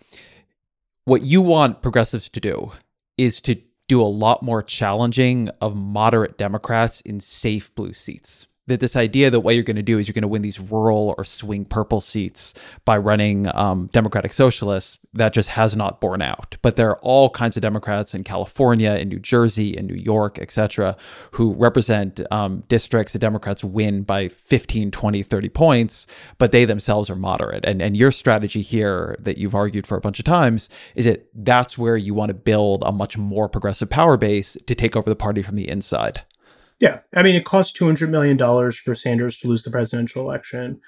What you want progressives to do is to do a lot more challenging of moderate Democrats in safe blue seats. That this idea that what you're going to do is you're going to win these rural or swing purple seats by running um, Democratic socialists, that just has not borne out. But there are all kinds of Democrats in California, in New Jersey, in New York, et cetera, who represent um, districts that Democrats win by fifteen, twenty, thirty points, but they themselves are moderate. And, and your strategy here that you've argued for a bunch of times is that that's where you want to build a much more progressive power base to take over the party from the inside. Yeah. I mean, it cost two hundred million dollars for Sanders to lose the presidential election.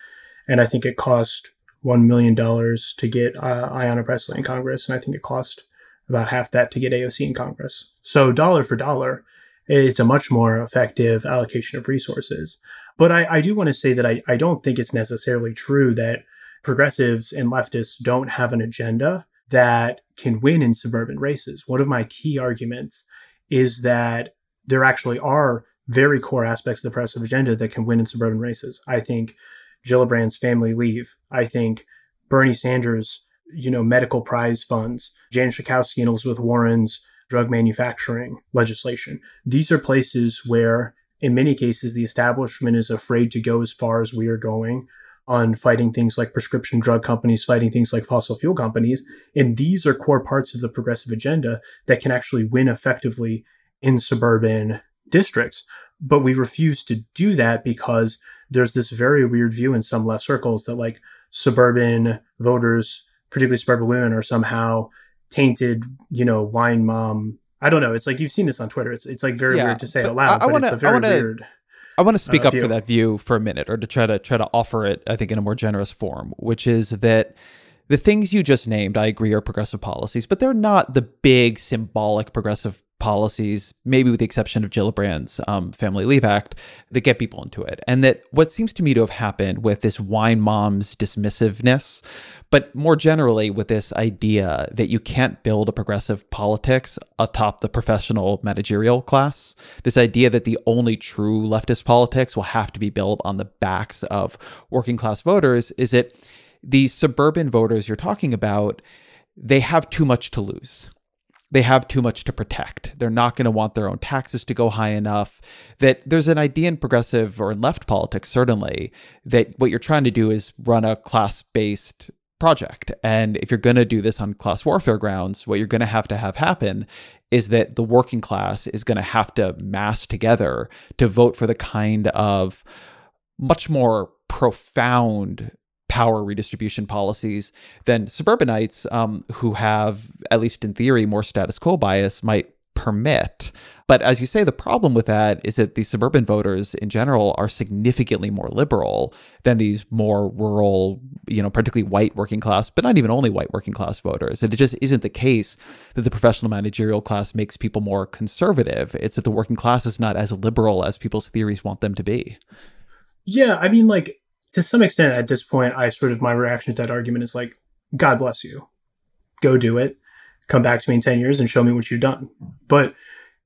And I think it cost one million dollars to get uh, Ayanna Pressley in Congress. And I think it cost about half that to get A O C in Congress. So dollar for dollar, it's a much more effective allocation of resources. But I, I do want to say that I, I don't think it's necessarily true that progressives and leftists don't have an agenda that can win in suburban races. One of my key arguments is that there actually are very core aspects of the progressive agenda that can win in suburban races. I think Gillibrand's family leave. I think Bernie Sanders, you know, medical prize funds, Jan Schakowsky and Elizabeth Warren's drug manufacturing legislation. These are places where, in many cases, the establishment is afraid to go as far as we are going on fighting things like prescription drug companies, fighting things like fossil fuel companies. And these are core parts of the progressive agenda that can actually win effectively in suburban districts. But we refuse to do that because there's this very weird view in some left circles that like suburban voters, particularly suburban women, are somehow tainted, you know, wine mom. I don't know. It's like, you've seen this on Twitter. It's it's like very yeah, weird to say out loud, I, I but wanna, it's a very I wanna, weird. I want to speak uh, up for that view for a minute, or to try to try to offer it, I think, in a more generous form, which is that the things you just named, I agree, are progressive policies, but they're not the big symbolic progressive policies, maybe with the exception of Gillibrand's um, Family Leave Act, that get people into it. And that what seems to me to have happened with this wine mom's dismissiveness, but more generally with this idea that you can't build a progressive politics atop the professional managerial class, this idea that the only true leftist politics will have to be built on the backs of working class voters, is that these suburban voters you're talking about, they have too much to lose. They have too much to protect. They're not going to want their own taxes to go high enough. That there's an idea in progressive or in left politics, certainly, that what you're trying to do is run a class-based project. And if you're going to do this on class warfare grounds, what you're going to have to have happen is that the working class is going to have to mass together to vote for the kind of much more profound power redistribution policies than suburbanites, um, who have, at least in theory, more status quo bias might permit. But as you say, the problem with that is that the suburban voters in general are significantly more liberal than these more rural, you know, particularly white working class, but not even only white working class voters. And it just isn't the case that the professional managerial class makes people more conservative. It's that the working class is not as liberal as people's theories want them to be. Yeah, I mean, like, to some extent, at this point, I sort of, my reaction to that argument is like, God bless you. Go do it. Come back to me in ten years and show me what you've done. But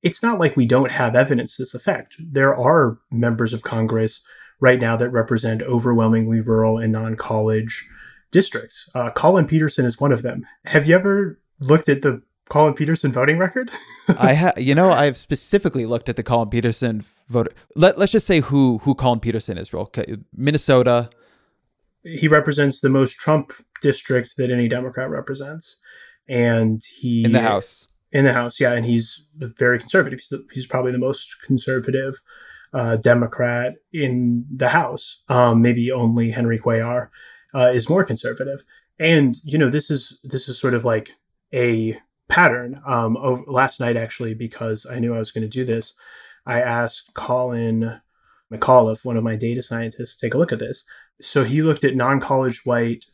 it's not like we don't have evidence to this effect. There are members of Congress right now that represent overwhelmingly rural and non-college districts. Uh, Colin Peterson is one of them. Have you ever looked at the Colin Peterson voting record? I ha- You know, I've specifically looked at the Colin Peterson voter. Let, let's just say who who Colin Peterson is. Real Minnesota. He represents the most Trump district that any Democrat represents. And he in the House in the House. Yeah. And he's very conservative. He's, the, he's probably the most conservative uh, Democrat in the House. Um, maybe only Henry Cuellar uh, is more conservative. And, you know, this is this is sort of like a pattern. Um, over, last night, actually, because I knew I was going to do this, I asked Colin McAuliffe, one of my data scientists, to take a look at this. So he looked at non-college white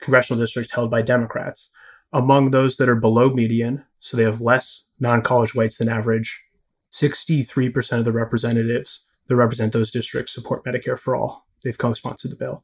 congressional districts held by Democrats. Among those that are below median, so they have less non-college whites than average, sixty-three percent of the representatives that represent those districts support Medicare for All. They've co-sponsored the bill.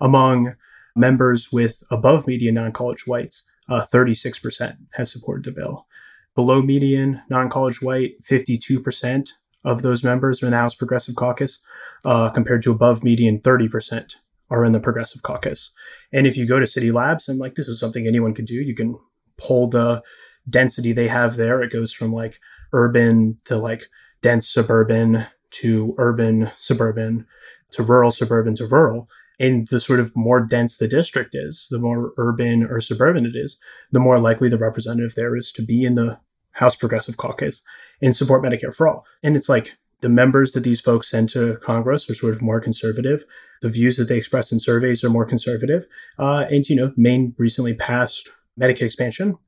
Among members with above median non-college whites, uh, thirty-six percent has supported the bill. Below median non-college white, fifty-two percent of those members are in the House Progressive Caucus, uh, compared to above median thirty percent. Are in the Progressive Caucus. And if you go to City Labs, and like this is something anyone could do, you can pull the density they have there. It goes from like urban to like dense suburban to urban suburban to rural suburban to rural. And the sort of more dense the district is, the more urban or suburban it is, the more likely the representative there is to be in the House Progressive Caucus and support Medicare for All. And it's like, the members that these folks send to Congress are sort of more conservative. The views that they express in surveys are more conservative. Uh, and, you know, Maine recently passed Medicaid expansion,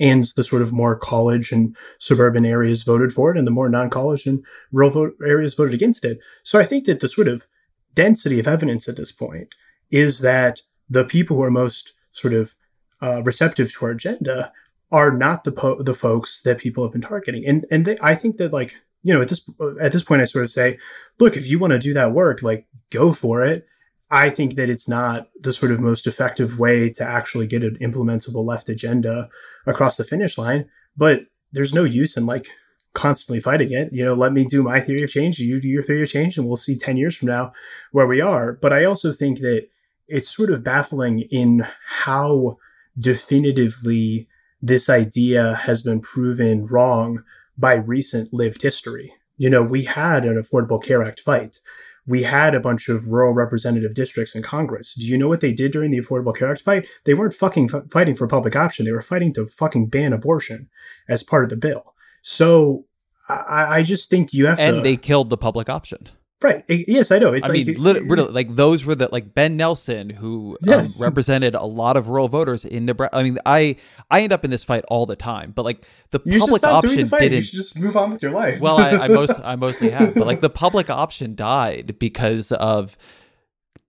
and the sort of more college and suburban areas voted for it, and the more non-college and rural vote areas voted against it. So I think that the sort of density of evidence at this point is that the people who are most sort of uh, receptive to our agenda are not the po- the folks that people have been targeting. And, and they, I think that, like, you know, at this at this point, I sort of say, look, if you want to do that work, like, go for it. I think that it's not the sort of most effective way to actually get an implementable left agenda across the finish line. But there's no use in, like, constantly fighting it. You know, let me do my theory of change, you do your theory of change, and we'll see ten years from now where we are. But I also think that it's sort of baffling in how definitively this idea has been proven wrong by recent lived history. You know, we had an Affordable Care Act fight. We had a bunch of rural representative districts in Congress. Do you know what they did during the Affordable Care Act fight? They weren't fucking f- fighting for public option. They were fighting to fucking ban abortion as part of the bill. So I, I just think you have and to... And they killed the public option. Right. Yes, I know. It's I like, mean, literally, like, those were the, like, Ben Nelson, who yes. um, represented a lot of rural voters in Nebraska. I mean, I, I end up in this fight all the time, but, like, the you public option the didn't. You should just move on with your life. Well, I, I most, I mostly have, but, like, the public option died because of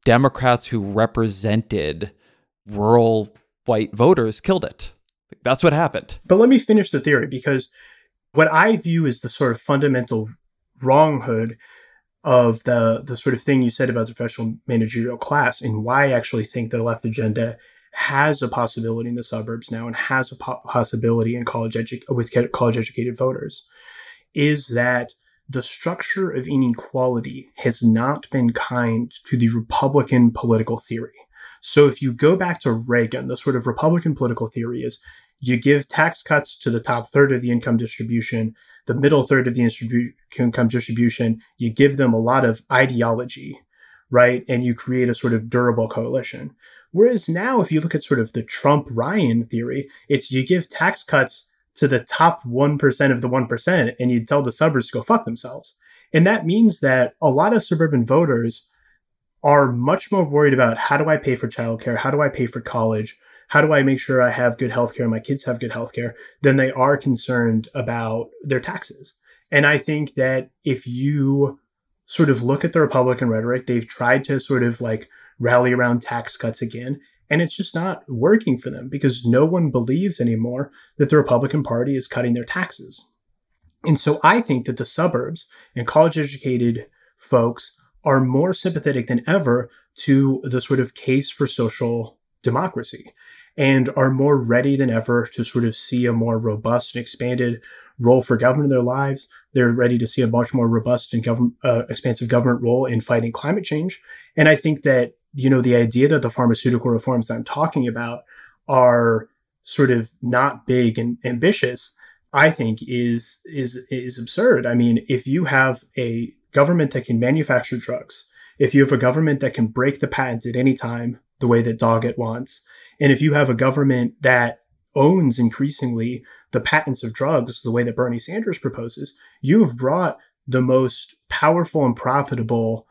Democrats who represented rural white voters killed it. That's what happened. But let me finish the theory, because what I view is the sort of fundamental wronghood of the the sort of thing you said about the professional managerial class, and why I actually think the left agenda has a possibility in the suburbs now and has a po- possibility in college edu- with college educated voters, is that the structure of inequality has not been kind to the Republican political theory. So if you go back to Reagan, the sort of Republican political theory is you give tax cuts to the top third of the income distribution, the middle third of the distribu- income distribution, you give them a lot of ideology, right? And you create a sort of durable coalition. Whereas now, if you look at sort of the Trump-Ryan theory, it's you give tax cuts to the top one percent of the one percent, and you tell the suburbs to go fuck themselves. And that means that a lot of suburban voters are much more worried about, how do I pay for childcare? How do I pay for college? How do I make sure I have good healthcare and my kids have good healthcare? Then they are concerned about their taxes. And I think that if you sort of look at the Republican rhetoric, they've tried to sort of like rally around tax cuts again, and it's just not working for them, because no one believes anymore that the Republican Party is cutting their taxes. And so I think that the suburbs and college-educated folks are more sympathetic than ever to the sort of case for social democracy. and are more ready than ever to sort of see a more robust and expanded role for government in their lives. They're ready to see a much more robust and government, uh, expansive government role in fighting climate change. And I think that, you know, the idea that the pharmaceutical reforms that I'm talking about are sort of not big and ambitious, I think is, is, is absurd. I mean, if you have a government that can manufacture drugs, if you have a government that can break the patents at any time, the way that Doggett wants, and if you have a government that owns increasingly the patents of drugs, the way that Bernie Sanders proposes, you have brought the most powerful and profitable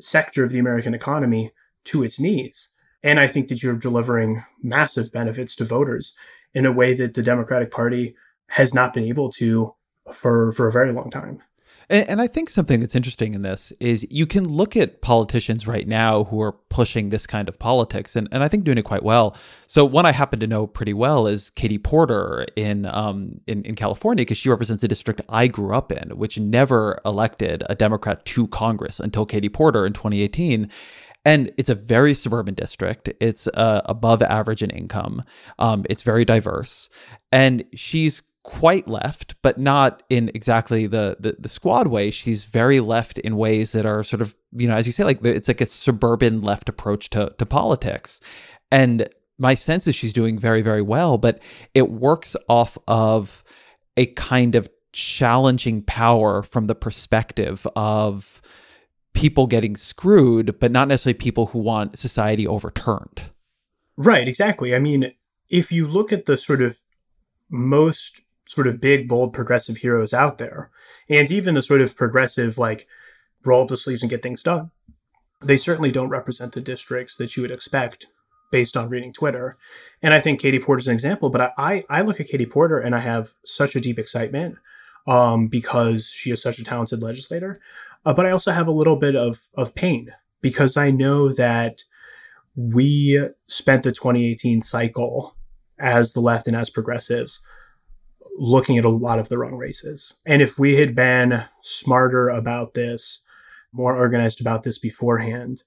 sector of the American economy to its knees. And I think that you're delivering massive benefits to voters in a way that the Democratic Party has not been able to for, for a very long time. And, and I think something that's interesting in this is you can look at politicians right now who are pushing this kind of politics, and, and I think doing it quite well. So one I happen to know pretty well is Katie Porter in um in, in California, because she represents a district I grew up in, which never elected a Democrat to Congress until Katie Porter in twenty eighteen. And it's a very suburban district. It's uh, above average in income. Um, it's very diverse. And she's quite left, but not in exactly the, the the squad way. She's very left in ways that are sort of, you know, as you say, like it's like a suburban left approach to to politics. And my sense is she's doing very, very well, but it works off of a kind of challenging power from the perspective of people getting screwed, but not necessarily people who want society overturned. Right, exactly. I mean, if you look at the sort of most sort of big, bold, progressive heroes out there, and even the sort of progressive, like, roll up the sleeves and get things done, they certainly don't represent the districts that you would expect based on reading Twitter. And I think Katie Porter is an example, but I, I look at Katie Porter and I have such a deep excitement um, because she is such a talented legislator. Uh, but I also have a little bit of, of pain, because I know that we spent the twenty eighteen cycle as the left and as progressives looking at a lot of the wrong races. And if we had been smarter about this, more organized about this beforehand,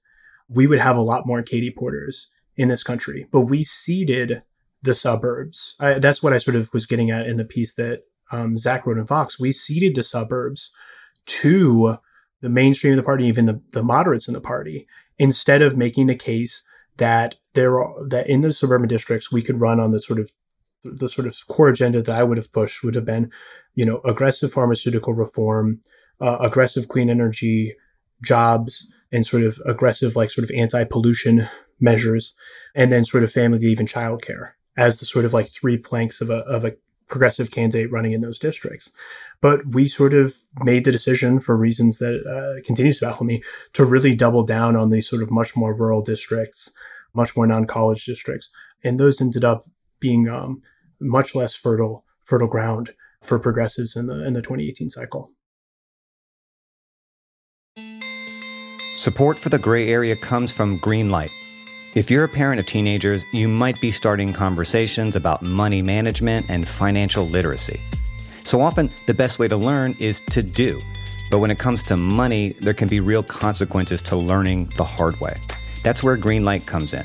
we would have a lot more Katie Porters in this country. But we seeded the suburbs. I, that's what I sort of was getting at in the piece that um, Zach wrote in Vox. We seeded the suburbs to the mainstream of the party, even the, the moderates in the party, instead of making the case that there are, that in the suburban districts we could run on the sort of the sort of core agenda that I would have pushed would have been, you know, aggressive pharmaceutical reform, uh, aggressive clean energy, jobs, and sort of aggressive like sort of anti-pollution measures, and then sort of family leave and childcare as the sort of like three planks of a of a progressive candidate running in those districts. But we sort of made the decision, for reasons that uh, continues to baffle me, to really double down on these sort of much more rural districts, much more non-college districts. And those ended up being um, much less fertile, fertile ground for progressives in the, in the twenty eighteen cycle. Support for The Gray Area comes from Greenlight. If you're a parent of teenagers, you might be starting conversations about money management and financial literacy. So often, the best way to learn is to do. But when it comes to money, there can be real consequences to learning the hard way. That's where Greenlight comes in.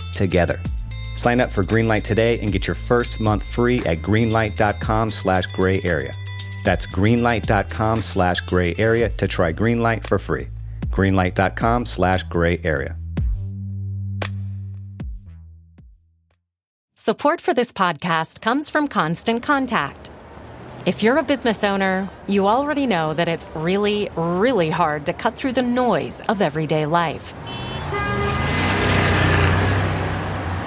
together. Sign up for Greenlight today and get your first month free at greenlight.com slash gray area. That's greenlight.com slash gray area to try Greenlight for free. Greenlight.com slash gray area. Support for this podcast comes from Constant Contact. If you're a business owner, you already know that it's really, really hard to cut through the noise of everyday life.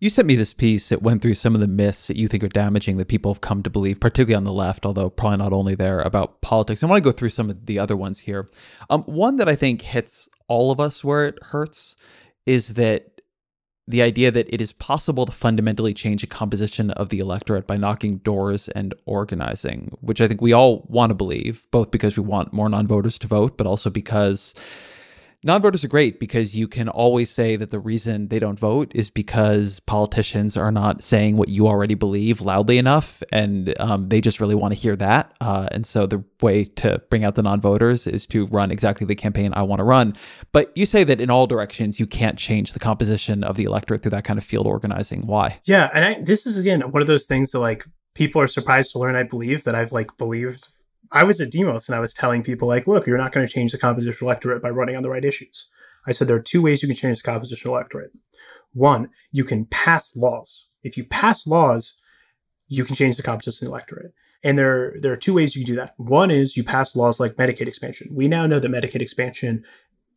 You sent me this piece that went through some of the myths that you think are damaging that people have come to believe, particularly on the left, although probably not only there, about politics. I want to go through some of the other ones here. Um, one that I think hits all of us where it hurts is that the idea that it is possible to fundamentally change the composition of the electorate by knocking doors and organizing, which I think we all want to believe, both because we want more non-voters to vote, but also because non-voters are great because you can always say that the reason they don't vote is because politicians are not saying what you already believe loudly enough, and um, they just really want to hear that. Uh, and so the way to bring out the non-voters is to run exactly the campaign I want to run. But you say that in all directions, you can't change the composition of the electorate through that kind of field organizing. Why? Yeah. And I, this is, again, one of those things that, like, people are surprised to learn, I believe, that I've, like, believed. I was at Demos and I was telling people, like, look, you're not going to change the composition of the electorate by running on the right issues. I said there are two ways you can change the composition of the electorate. One, you can pass laws. If you pass laws, you can change the composition of the electorate. And there, there are two ways you can do that. One is you pass laws like Medicaid expansion. We now know that Medicaid expansion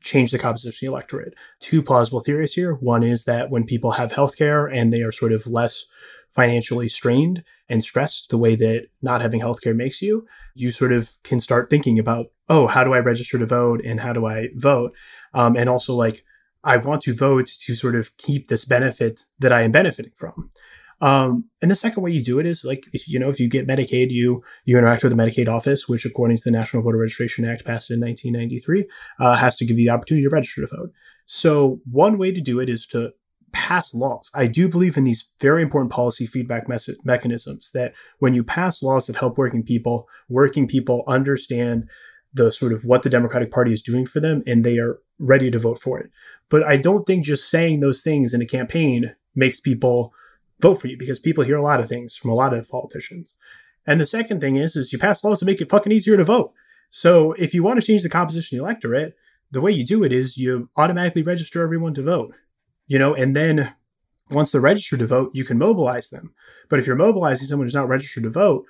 changed the composition of the electorate. Two plausible theories here. One is that when people have healthcare and they are sort of less financially strained and stressed the way that not having healthcare makes you, you sort of can start thinking about, oh, how do I register to vote and how do I vote? Um, and also, like, I want to vote to sort of keep this benefit that I am benefiting from. Um, and the second way you do it is, like, if, you know, if you get Medicaid, you you interact with the Medicaid office, which according to the National Voter Registration Act passed in nineteen ninety-three, uh, has to give you the opportunity to register to vote. So one way to do it is to pass laws. I do believe in these very important policy feedback mes- mechanisms that when you pass laws that help working people, working people understand the sort of what the Democratic Party is doing for them, and they are ready to vote for it. But I don't think just saying those things in a campaign makes people vote for you, because people hear a lot of things from a lot of politicians. And the second thing is, is you pass laws to make it fucking easier to vote. So if you want to change the composition of the electorate, the way you do it is you automatically register everyone to vote. You know, and then once they're registered to vote, you can mobilize them. But if you're mobilizing someone who's not registered to vote,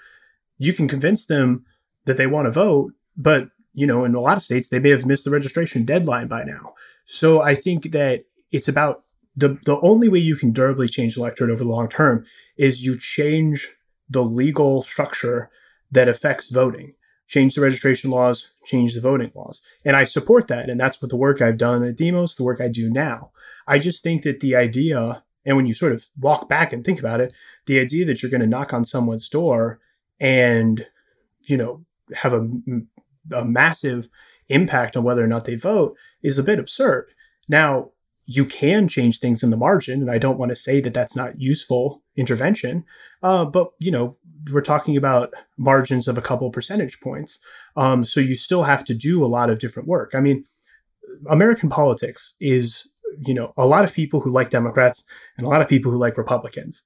you can convince them that they want to vote. But, you know, in a lot of states, they may have missed the registration deadline by now. So I think that it's about the, the only way you can durably change the electorate over the long term is you change the legal structure that affects voting. Change the registration laws, change the voting laws. And I support that. And that's what the work I've done at Demos, the work I do now. I just think that the idea, and when you sort of walk back and think about it, the idea that you're going to knock on someone's door and, you know, have a, a massive impact on whether or not they vote is a bit absurd. Now, you can change things in the margin, and I don't want to say that that's not useful intervention, uh, but, you know, we're talking about margins of a couple percentage points. Um, so you still have to do a lot of different work. I mean, American politics is, you know, a lot of people who like Democrats and a lot of people who like Republicans.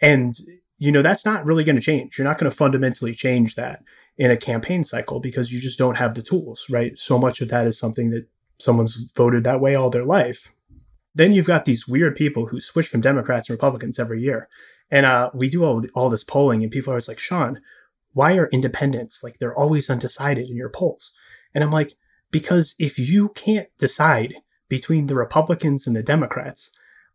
And, you know, that's not really going to change. You're not going to fundamentally change that in a campaign cycle because you just don't have the tools, right? So much of that is something that someone's voted that way all their life. Then you've got these weird people who switch from Democrats and Republicans every year. And uh, we do all, all this polling, and people are always like, Sean, why are independents, like, they're always undecided in your polls? And I'm like, because if you can't decide between the Republicans and the Democrats,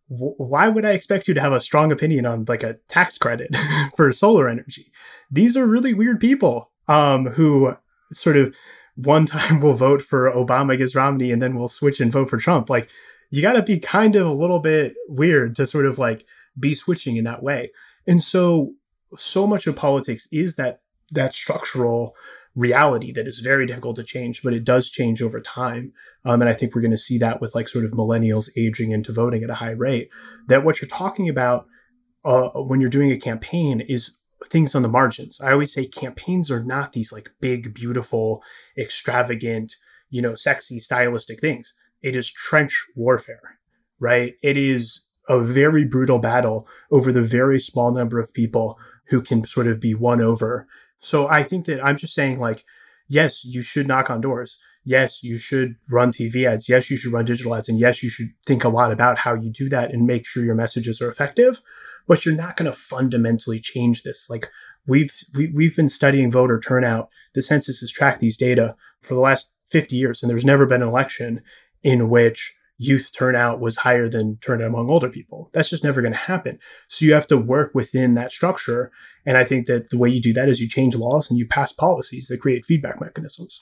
w- why would I expect you to have a strong opinion on, like, a tax credit for solar energy? These are really weird people um, who sort of one time will vote for Obama against Romney and then will switch and vote for Trump. Like, you got to be kind of a little bit weird to sort of, like, be switching in that way. And so, so much of politics is that that structural reality that is very difficult to change, but it does change over time. Um, and I think we're going to see that with, like, sort of millennials aging into voting at a high rate, that what you're talking about uh, when you're doing a campaign is things on the margins. I always say campaigns are not these like big, beautiful, extravagant, you know, sexy, stylistic things. It is trench warfare, right? It is a very brutal battle over the very small number of people who can sort of be won over. So I think that I'm just saying, like, yes, you should knock on doors. Yes, you should run T V ads. Yes, you should run digital ads. And yes, you should think a lot about how you do that and make sure your messages are effective. But you're not going to fundamentally change this. Like we've we, we've been studying voter turnout. The census has tracked these data for the last fifty years, and there's never been an election in which youth turnout was higher than turnout among older people. That's just never going to happen. So you have to work within that structure. And I think that the way you do that is you change laws and you pass policies that create feedback mechanisms.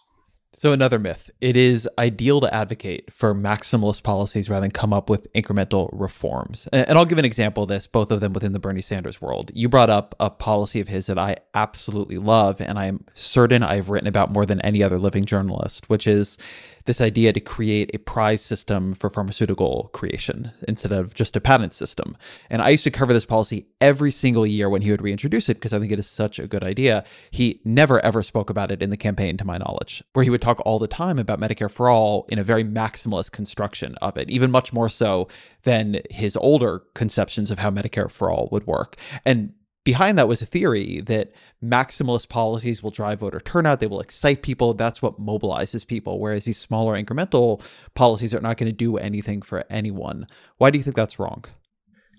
So another myth, it is ideal to advocate for maximalist policies rather than come up with incremental reforms. And I'll give an example of this, both of them within the Bernie Sanders world. You brought up a policy of his that I absolutely love, and I'm certain I've written about more than any other living journalist, which is this idea to create a prize system for pharmaceutical creation instead of just a patent system. And I used to cover this policy every single year when he would reintroduce it because I think it is such a good idea. He never, ever spoke about it in the campaign, to my knowledge, where he would talk all the time about Medicare for All in a very maximalist construction of it, even much more so than his older conceptions of how Medicare for All would work. And behind that was a theory that maximalist policies will drive voter turnout. They will excite people. That's what mobilizes people, whereas these smaller incremental policies are not going to do anything for anyone. Why do you think that's wrong?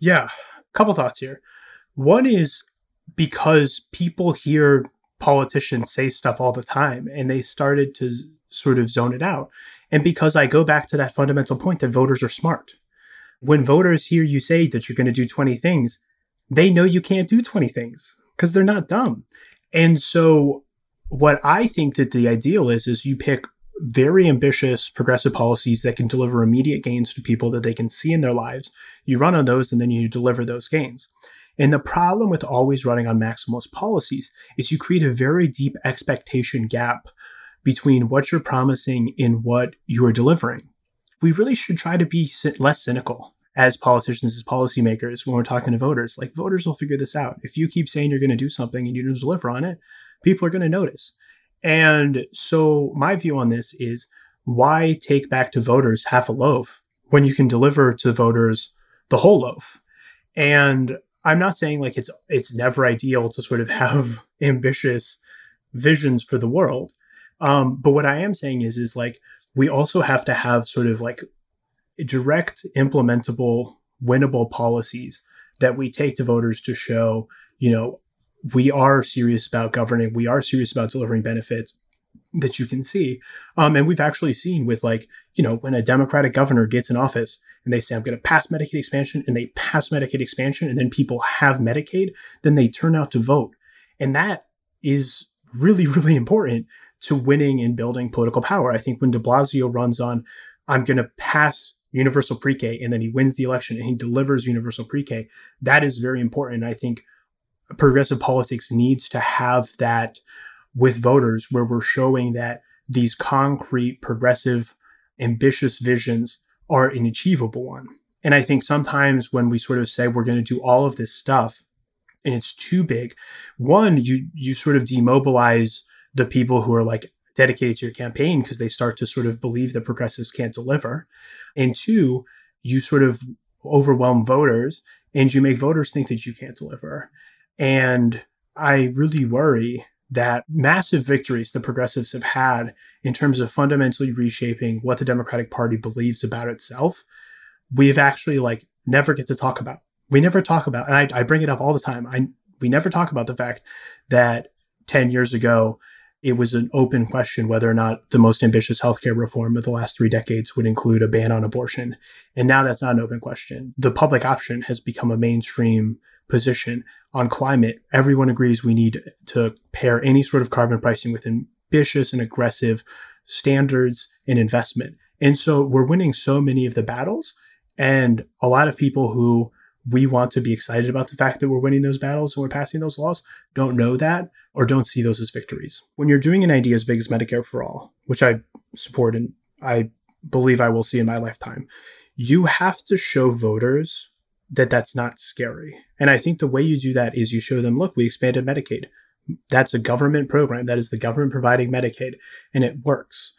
Yeah, a couple thoughts here. One is because people hear politicians say stuff all the time, and they started to sort of zone it out. And because I go back to that fundamental point that voters are smart. When voters hear you say that you're going to do twenty things, they know you can't do twenty things because they're not dumb. And so what I think that the ideal is, is you pick very ambitious progressive policies that can deliver immediate gains to people that they can see in their lives. You run on those and then you deliver those gains. And the problem with always running on maximalist policies is you create a very deep expectation gap between what you're promising and what you are delivering. We really should try to be less cynical as politicians, as policymakers, when we're talking to voters. Like, voters will figure this out. If you keep saying you're going to do something and you don't deliver on it, people are going to notice. And so my view on this is, why take back to voters half a loaf when you can deliver to voters the whole loaf? And I'm not saying like it's it's never ideal to sort of have ambitious visions for the world. Um, but what I am saying is, is like, we also have to have sort of like direct, implementable, winnable policies that we take to voters to show, you know, we are serious about governing, we are serious about delivering benefits that you can see. Um, and we've actually seen with, like, you know, when a Democratic governor gets in office and they say, I'm going to pass Medicaid expansion, and they pass Medicaid expansion, and then people have Medicaid, then they turn out to vote. And that is really, really important to winning and building political power. I think when de Blasio runs on, I'm going to pass universal pre-K, and then he wins the election and he delivers universal pre-K, that is very important. I think progressive politics needs to have that with voters, where we're showing that these concrete, progressive, ambitious visions are an achievable one. And I think sometimes when we sort of say we're going to do all of this stuff and it's too big, one, you you sort of demobilize the people who are like dedicated to your campaign because they start to sort of believe that progressives can't deliver. And two, you sort of overwhelm voters and you make voters think that you can't deliver. And I really worry that massive victories the progressives have had in terms of fundamentally reshaping what the Democratic Party believes about itself, we've actually like never get to talk about. We never talk about, and I, I bring it up all the time, I we never talk about the fact that ten years ago, it was an open question whether or not the most ambitious healthcare reform of the last three decades would include a ban on abortion. And now that's not an open question. The public option has become a mainstream position. On climate, everyone agrees we need to pair any sort of carbon pricing with ambitious and aggressive standards and investment. And so we're winning so many of the battles, and a lot of people who we want to be excited about the fact that we're winning those battles and we're passing those laws don't know that or don't see those as victories. When you're doing an idea as big as Medicare for All, which I support and I believe I will see in my lifetime, you have to show voters that that's not scary. And I think the way you do that is you show them, look, we expanded Medicaid. That's a government program. That is the government providing Medicaid, and it works.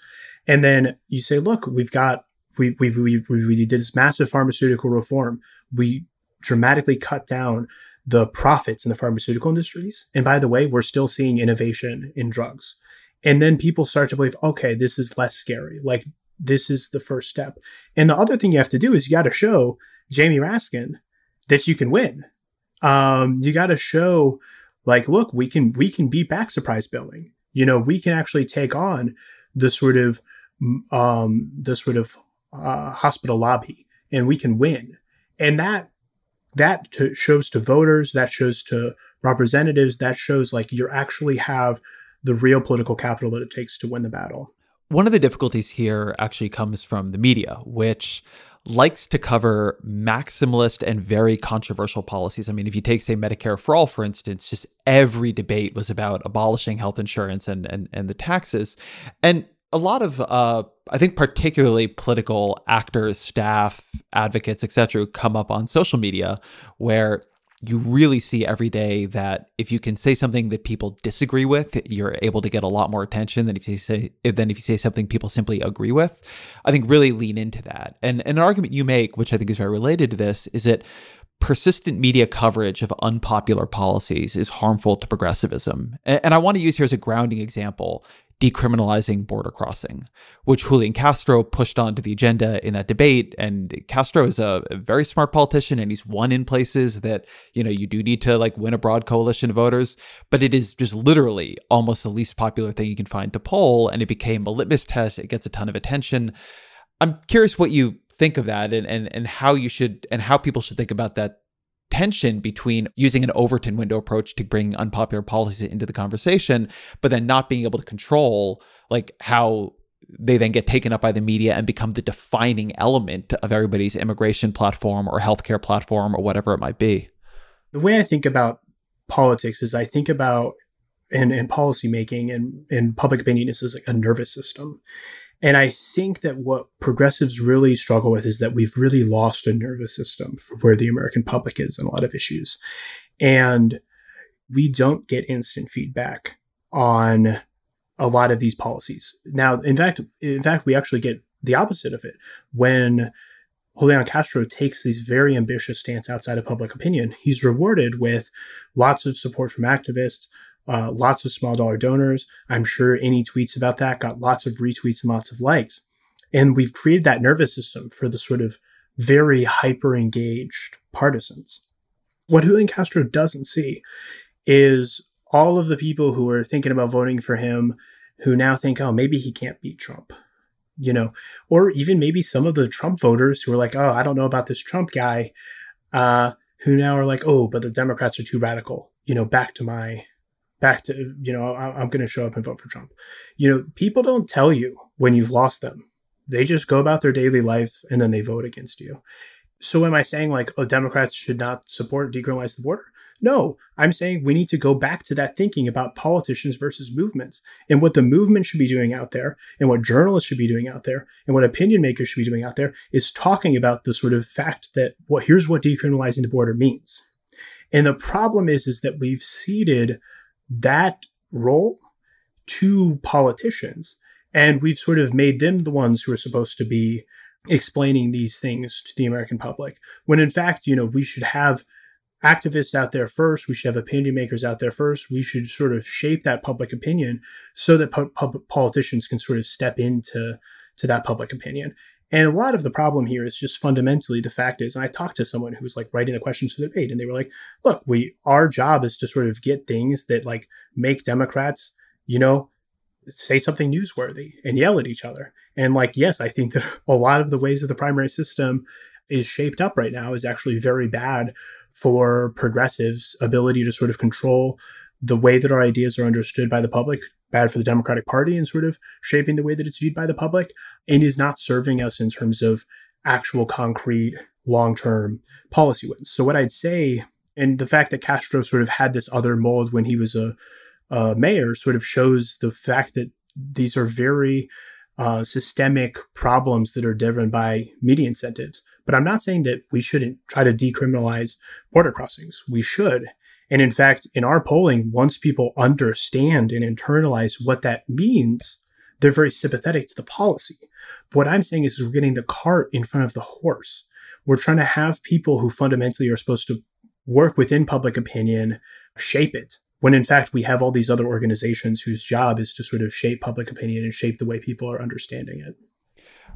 And then you say, look, we've got, we we we we did this massive pharmaceutical reform. We dramatically cut down the profits in the pharmaceutical industries. And by the way, we're still seeing innovation in drugs. And then people start to believe, okay, this is less scary. Like, this is the first step. And the other thing you have to do is you got to show Jamie Raskin that you can win. Um, you got to show, like, look, we can we can beat back surprise billing. You know, we can actually take on the sort of um, the sort of uh, hospital lobby, and we can win. And that that to, shows to voters, that shows to representatives, that shows like you actually have the real political capital that it takes to win the battle. One of the difficulties here actually comes from the media, which likes to cover maximalist and very controversial policies. I mean, if you take, say, Medicare for All, for instance, just every debate was about abolishing health insurance and and, and the taxes. And a lot of, uh, I think, particularly political actors, staff, advocates, et cetera, come up on social media where you really see every day that if you can say something that people disagree with, you're able to get a lot more attention than if you say than if you say something people simply agree with. I think really lean into that. And, and an argument you make, which I think is very related to this, is that persistent media coverage of unpopular policies is harmful to progressivism. And, and I want to use here as a grounding example decriminalizing border crossing, which Julian Castro pushed onto the agenda in that debate. And Castro is a, a very smart politician, and he's won in places that, you know, you do need to like win a broad coalition of voters. But it is just literally almost the least popular thing you can find to poll. And it became a litmus test. It gets a ton of attention. I'm curious what you think of that and and, and how you should and how people should think about that tension between using an Overton window approach to bring unpopular policies into the conversation, but then not being able to control like how they then get taken up by the media and become the defining element of everybody's immigration platform or healthcare platform or whatever it might be. The way I think about politics is I think about and, and policymaking and, and public opinion is like a nervous system. And I think that what progressives really struggle with is that we've really lost a nervous system for where the American public is in a lot of issues. And we don't get instant feedback on a lot of these policies. Now, in fact, in fact, we actually get the opposite of it. When Julian Castro takes these very ambitious stance outside of public opinion, he's rewarded with lots of support from activists, Uh, lots of small dollar donors. I'm sure any tweets about that got lots of retweets and lots of likes. And we've created that nervous system for the sort of very hyper engaged partisans. What Julian Castro doesn't see is all of the people who are thinking about voting for him who now think, oh, maybe he can't beat Trump, you know, or even maybe some of the Trump voters who are like, oh, I don't know about this Trump guy, uh, who now are like, oh, but the Democrats are too radical, you know, back to my Back to, you know, I'm going to show up and vote for Trump. You know, people don't tell you when you've lost them. They just go about their daily life and then they vote against you. So am I saying like, oh, Democrats should not support decriminalize the border? No, I'm saying we need to go back to that thinking about politicians versus movements and what the movement should be doing out there and what journalists should be doing out there and what opinion makers should be doing out there is talking about the sort of fact that what here's what decriminalizing the border means. And the problem is, is that we've ceded that role to politicians. And we've sort of made them the ones who are supposed to be explaining these things to the American public. When in fact, you know, we should have activists out there first. We should have opinion makers out there first. We should sort of shape that public opinion so that po- po- politicians can sort of step into to that public opinion. And a lot of the problem here is just fundamentally the fact is, and I talked to someone who was like writing the questions for the debate, and they were like, look, we, our job is to sort of get things that like make Democrats, you know, say something newsworthy and yell at each other. And like, yes, I think that a lot of the ways that the primary system is shaped up right now is actually very bad for progressives' ability to sort of control the way that our ideas are understood by the public, bad for the Democratic Party and sort of shaping the way that it's viewed by the public, and is not serving us in terms of actual concrete long-term policy wins. So what I'd say, and the fact that Castro sort of had this other mold when he was a, a mayor sort of shows the fact that these are very uh, systemic problems that are driven by media incentives, But I'm not saying that we shouldn't try to decriminalize border crossings. We should. And in fact, in our polling, once people understand and internalize what that means, they're very sympathetic to the policy. But what I'm saying is we're getting the cart in front of the horse. We're trying to have people who fundamentally are supposed to work within public opinion, shape it, when in fact we have all these other organizations whose job is to sort of shape public opinion and shape the way people are understanding it.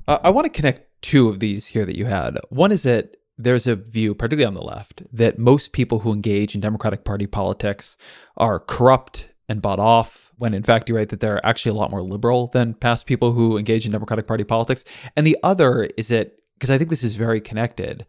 Uh, I want to connect two of these here that you had. One is that there's a view, particularly on the left, that most people who engage in Democratic Party politics are corrupt and bought off, when in fact you're right that they're actually a lot more liberal than past people who engage in Democratic Party politics. And the other is that, because I think this is very connected,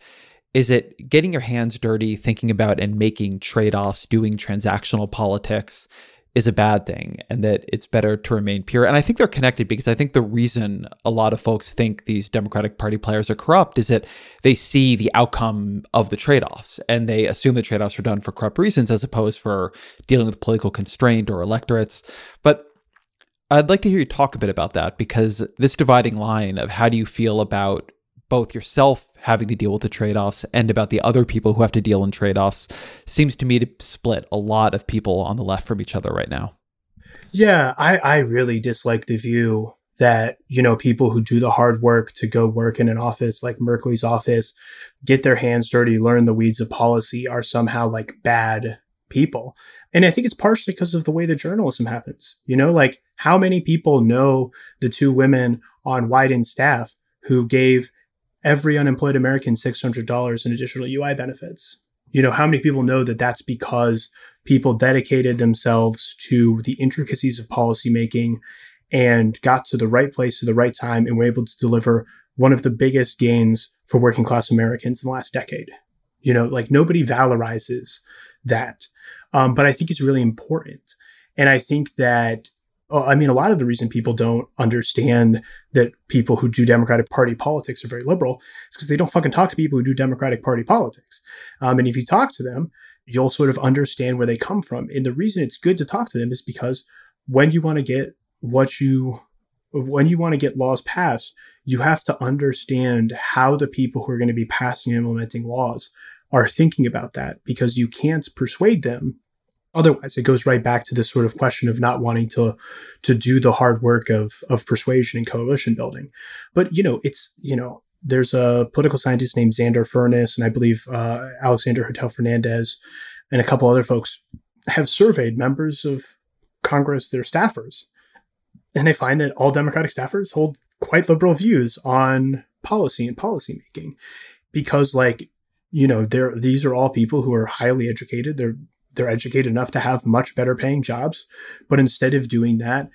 is it getting your hands dirty, thinking about and making trade-offs, doing transactional politics is a bad thing, and that it's better to remain pure. And I think they're connected, because I think the reason a lot of folks think these Democratic Party players are corrupt is that they see the outcome of the trade-offs, and they assume the trade-offs were done for corrupt reasons as opposed for dealing with political constraint or electorates. But I'd like to hear you talk a bit about that, because this dividing line of how do you feel about both yourself having to deal with the trade-offs and about the other people who have to deal in trade-offs seems to me to split a lot of people on the left from each other right now. Yeah, I, I really dislike the view that, you know, people who do the hard work to go work in an office like Merkley's office, get their hands dirty, learn the weeds of policy, are somehow like bad people. And I think it's partially because of the way the journalism happens. You know, like how many people know the two women on Wyden's staff who gave every unemployed American six hundred dollars in additional U I benefits? You know, how many people know that that's because people dedicated themselves to the intricacies of policymaking and got to the right place at the right time and were able to deliver one of the biggest gains for working class Americans in the last decade? You know, like nobody valorizes that. Um, but I think it's really important. And I think that I mean, a lot of the reason people don't understand that people who do Democratic Party politics are very liberal is because they don't fucking talk to people who do Democratic Party politics. Um, and if you talk to them, you'll sort of understand where they come from. And the reason it's good to talk to them is because when you want to get what you, when you want to get laws passed, you have to understand how the people who are going to be passing and implementing laws are thinking about that, because you can't persuade them. Otherwise, it goes right back to this sort of question of not wanting to to do the hard work of of persuasion and coalition building. But, you know, it's, you know, there's a political scientist named Xander Furness, and I believe uh, Alexander Hotel Fernandez and a couple other folks have surveyed members of Congress, their staffers, and they find that all Democratic staffers hold quite liberal views on policy and policymaking, because, like, you know, they're, these are all people who are highly educated. They're They're educated enough to have much better paying jobs. But instead of doing that,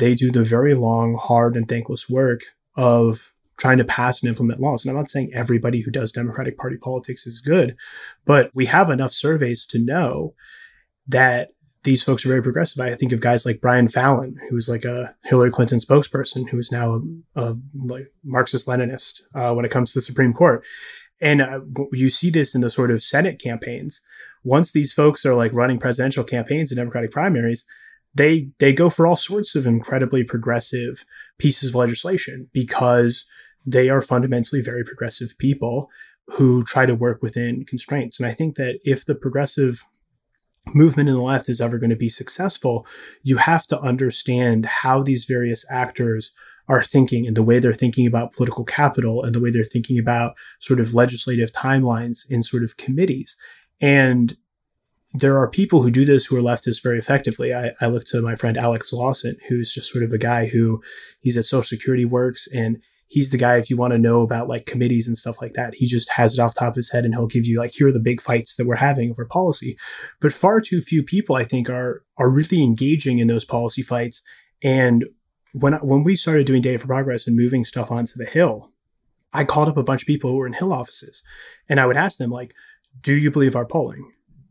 they do the very long, hard, and thankless work of trying to pass and implement laws. And I'm not saying everybody who does Democratic Party politics is good, but we have enough surveys to know that these folks are very progressive. I think of guys like Brian Fallon, who's like a Hillary Clinton spokesperson, who is now a, a like Marxist-Leninist uh, when it comes to the Supreme Court. And uh, you see this in the sort of Senate campaigns. Once these folks are like running presidential campaigns and Democratic primaries, they they go for all sorts of incredibly progressive pieces of legislation, because they are fundamentally very progressive people who try to work within constraints. And I think that if the progressive movement in the left is ever going to be successful, you have to understand how these various actors are thinking, and the way they're thinking about political capital, and the way they're thinking about sort of legislative timelines in sort of committees. And there are people who do this who are leftists very effectively. I, I look to my friend Alex Lawson, who's just sort of a guy who he's at Social Security Works, and he's the guy, if you want to know about like committees and stuff like that, he just has it off the top of his head, and he'll give you like, here are the big fights that we're having over policy. But far too few people, I think, are are really engaging in those policy fights. And When when we started doing Data for Progress and moving stuff onto the Hill, I called up a bunch of people who were in Hill offices, and I would ask them, like, do you believe our polling?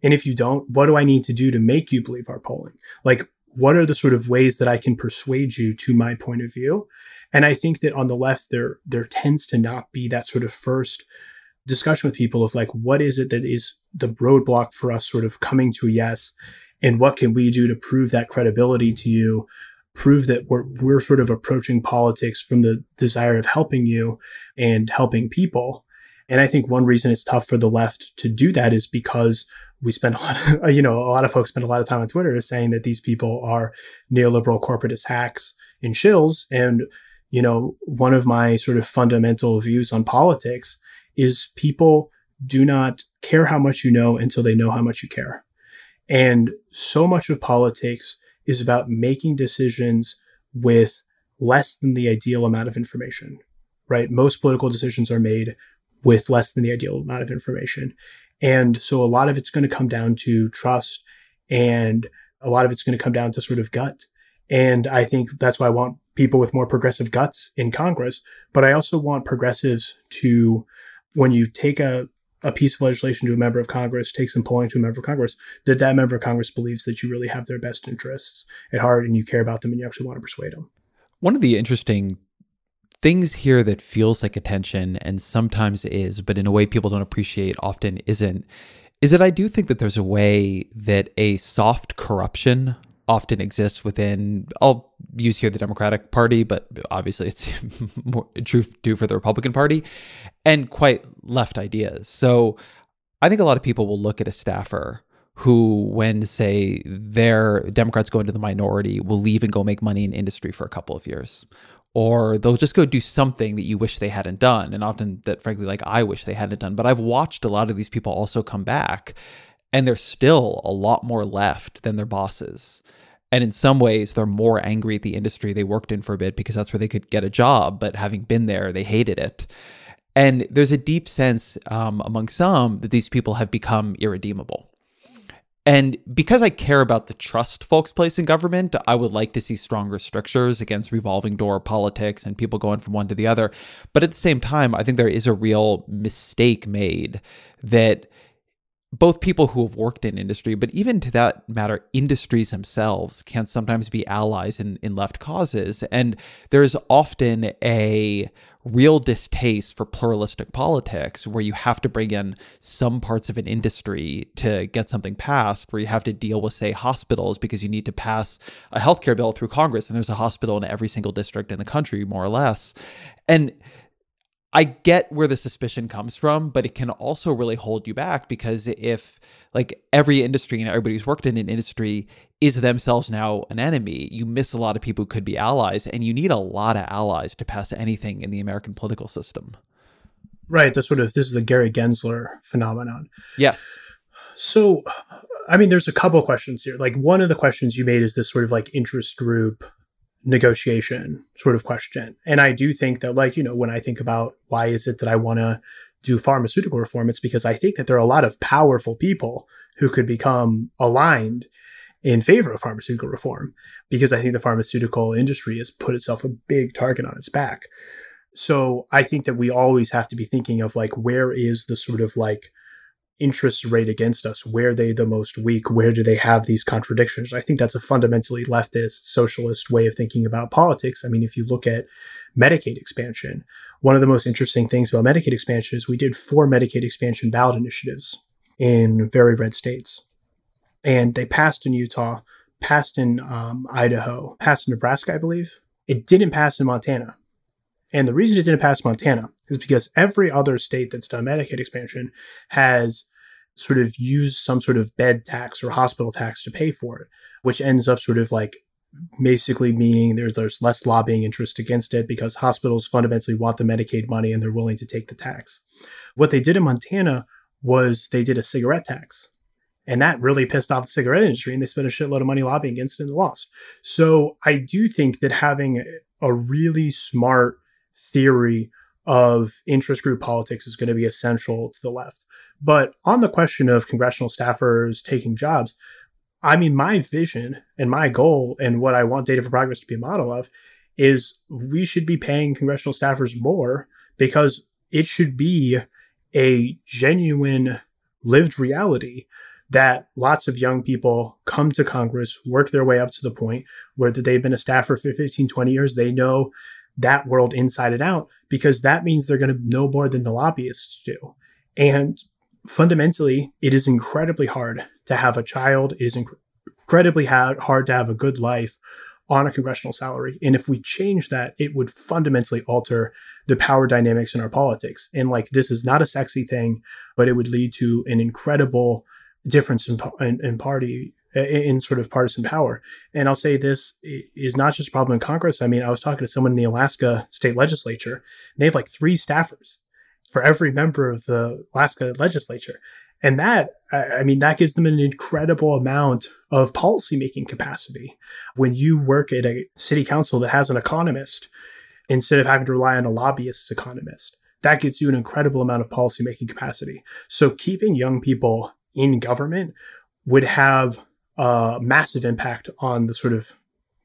And if you don't, what do I need to do to make you believe our polling? Like, what are the sort of ways that I can persuade you to my point of view? And I think that on the left, there there tends to not be that sort of first discussion with people of, like, what is it that is the roadblock for us sort of coming to a yes, and what can we do to prove that credibility to you? Prove that we're we're sort of approaching politics from the desire of helping you and helping people, And I think one reason it's tough for the left to do that is because we spend a lot of, you know, a lot of folks spend a lot of time on Twitter saying that these people are neoliberal corporatist hacks and shills. And, you know, one of my sort of fundamental views on politics is people do not care how much you know until they know how much you care. And so much of politics is about making decisions with less than the ideal amount of information, right? Most political decisions are made with less than the ideal amount of information. And so a lot of it's going to come down to trust, and a lot of it's going to come down to sort of gut. And I think that's why I want people with more progressive guts in Congress. But I also want progressives to, when you take a, a piece of legislation to a member of Congress, take some polling to a member of Congress, that that member of Congress believes that you really have their best interests at heart and you care about them and you actually want to persuade them. One of the interesting things here that feels like attention and sometimes is, but in a way people don't appreciate, often isn't, is that I do think that there's a way that a soft corruption often exists within, I'll use here the Democratic Party, but obviously it's more true for the Republican Party, and quite left ideas. So I think a lot of people will look at a staffer who, when, say, their Democrats go into the minority, will leave and go make money in industry for a couple of years. Or they'll just go do something that you wish they hadn't done. And often that, frankly, like I wish they hadn't done. But I've watched a lot of these people also come back, and they're still a lot more left than their bosses. And in some ways, they're more angry at the industry they worked in for a bit because that's where they could get a job. But having been there, they hated it. And there's a deep sense um, among some that these people have become irredeemable. And because I care about the trust folks place in government, I would like to see stronger strictures against revolving door politics and people going from one to the other. But at the same time, I think there is a real mistake made that both people who have worked in industry, but even to that matter, industries themselves can sometimes be allies in, in left causes. And there is often a real distaste for pluralistic politics where you have to bring in some parts of an industry to get something passed, where you have to deal with, say, hospitals because you need to pass a healthcare bill through Congress. And there's a hospital in every single district in the country, more or less. And I get where the suspicion comes from, but it can also really hold you back because if like every industry and everybody who's worked in an industry is themselves now an enemy, you miss a lot of people who could be allies, and you need a lot of allies to pass anything in the American political system. Right. That's sort of, this is the Gary Gensler phenomenon. Yes. So, I mean, there's a couple of questions here. Like one of the questions you made is this sort of like interest group negotiation sort of question. And I do think that, like, you know, when I think about why is it that I want to do pharmaceutical reform, it's because I think that there are a lot of powerful people who could become aligned in favor of pharmaceutical reform, because I think the pharmaceutical industry has put itself a big target on its back. So I think that we always have to be thinking of like, where is the sort of like interest rate against us? Where are they the most weak? Where do they have these contradictions? I think that's a fundamentally leftist, socialist way of thinking about politics. I mean, if you look at Medicaid expansion, one of the most interesting things about Medicaid expansion is we did four Medicaid expansion ballot initiatives in very red states. And they passed in Utah, passed in um, Idaho, passed in Nebraska, I believe. It didn't pass in Montana. And the reason it didn't pass Montana is because every other state that's done Medicaid expansion has sort of used some sort of bed tax or hospital tax to pay for it, which ends up sort of like basically meaning there's, there's less lobbying interest against it because hospitals fundamentally want the Medicaid money and they're willing to take the tax. What they did in Montana was they did a cigarette tax. And that really pissed off the cigarette industry, and they spent a shitload of money lobbying against it and lost. So I do think that having a really smart theory of interest group politics is going to be essential to the left. But on the question of congressional staffers taking jobs, I mean, my vision and my goal and what I want Data for Progress to be a model of is we should be paying congressional staffers more because it should be a genuine lived reality that lots of young people come to Congress, work their way up to the point where they've been a staffer for fifteen, twenty years. They know that world inside and out, because that means they're going to know more than the lobbyists do. And fundamentally, it is incredibly hard to have a child. It is inc- incredibly ha- hard to have a good life on a congressional salary. And if we change that, it would fundamentally alter the power dynamics in our politics. And like, this is not a sexy thing, but it would lead to an incredible difference in, in, in party, in sort of partisan power. And I'll say this is not just a problem in Congress. I mean, I was talking to someone in the Alaska state legislature, and they have like three staffers for every member of the Alaska legislature. And that, I mean, that gives them an incredible amount of policymaking capacity. When you work at a city council that has an economist, instead of having to rely on a lobbyist's economist, that gives you an incredible amount of policymaking capacity. So keeping young people in government would have a massive impact on the sort of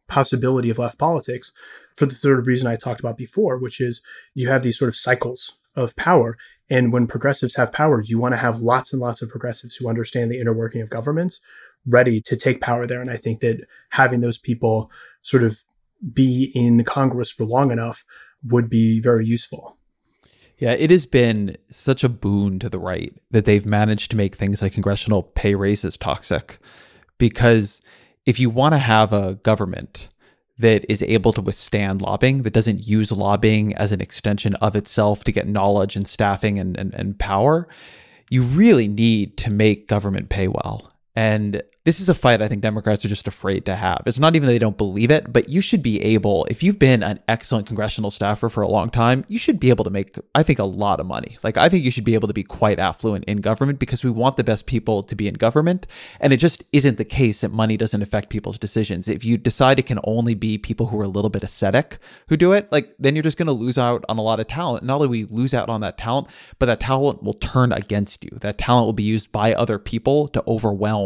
possibility of left politics for the sort of reason I talked about before, which is you have these sort of cycles of power. And when progressives have power, you want to have lots and lots of progressives who understand the inner working of governments ready to take power there. And I think that having those people sort of be in Congress for long enough would be very useful. Yeah, it has been such a boon to the right that they've managed to make things like congressional pay raises toxic. Because if you want to have a government that is able to withstand lobbying, that doesn't use lobbying as an extension of itself to get knowledge and staffing and, and, and power, you really need to make government pay well. And this is a fight I think Democrats are just afraid to have. It's not even that they don't believe it, but you should be able, if you've been an excellent congressional staffer for a long time, you should be able to make, I think, a lot of money. Like, I think you should be able to be quite affluent in government because we want the best people to be in government. And it just isn't the case that money doesn't affect people's decisions. If you decide it can only be people who are a little bit ascetic who do it, like, then you're just going to lose out on a lot of talent. Not only will you lose out on that talent, but that talent will turn against you. That talent will be used by other people to overwhelm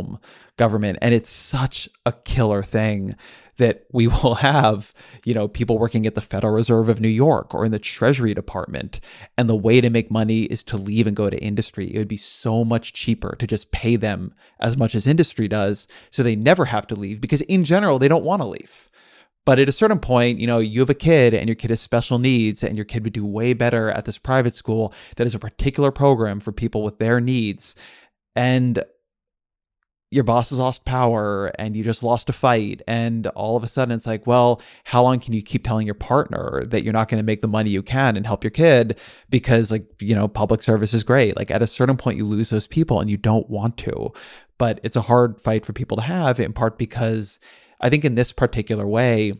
government. And it's such a killer thing that we will have, you know, people working at the Federal Reserve of New York or in the Treasury Department. And the way to make money is to leave and go to industry. It would be so much cheaper to just pay them as much as industry does, so they never have to leave, because in general, they don't want to leave. But at a certain point, you know, you have a kid and your kid has special needs, and your kid would do way better at this private school that is a particular program for people with their needs. And your boss has lost power and you just lost a fight. And all of a sudden it's like, well, how long can you keep telling your partner that you're not going to make the money you can and help your kid? Because, like, you know, public service is great. Like, at a certain point you lose those people and you don't want to, but it's a hard fight for people to have, in part because I think in this particular way,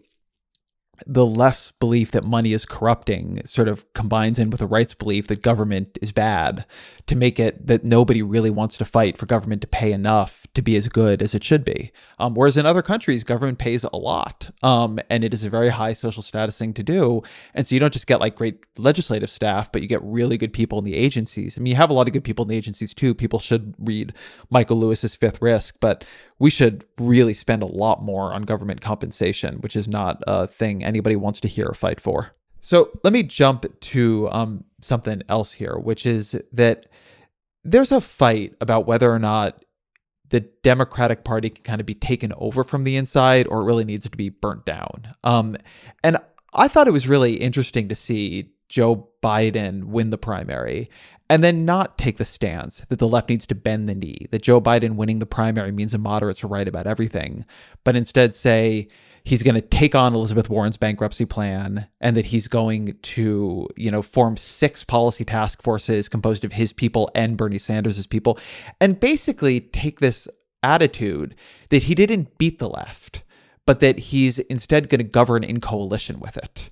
the left's belief that money is corrupting sort of combines in with the right's belief that government is bad to make it that nobody really wants to fight for government to pay enough to be as good as it should be. Um, whereas in other countries, government pays a lot, um, and it is a very high social status thing to do. And so you don't just get like great legislative staff, but you get really good people in the agencies. I mean, you have a lot of good people in the agencies too. People should read Michael Lewis's Fifth Risk, but we should really spend a lot more on government compensation, which is not a thing anybody wants to hear or fight for. So let me jump to um, something else here, which is that there's a fight about whether or not the Democratic Party can kind of be taken over from the inside or it really needs to be burnt down. Um, and I thought it was really interesting to see Joe Biden win the primary and then not take the stance that the left needs to bend the knee, that Joe Biden winning the primary means the moderates are right about everything, but instead say he's going to take on Elizabeth Warren's bankruptcy plan and that he's going to, you know, form six policy task forces composed of his people and Bernie Sanders' people, and basically take this attitude that he didn't beat the left, but that he's instead going to govern in coalition with it.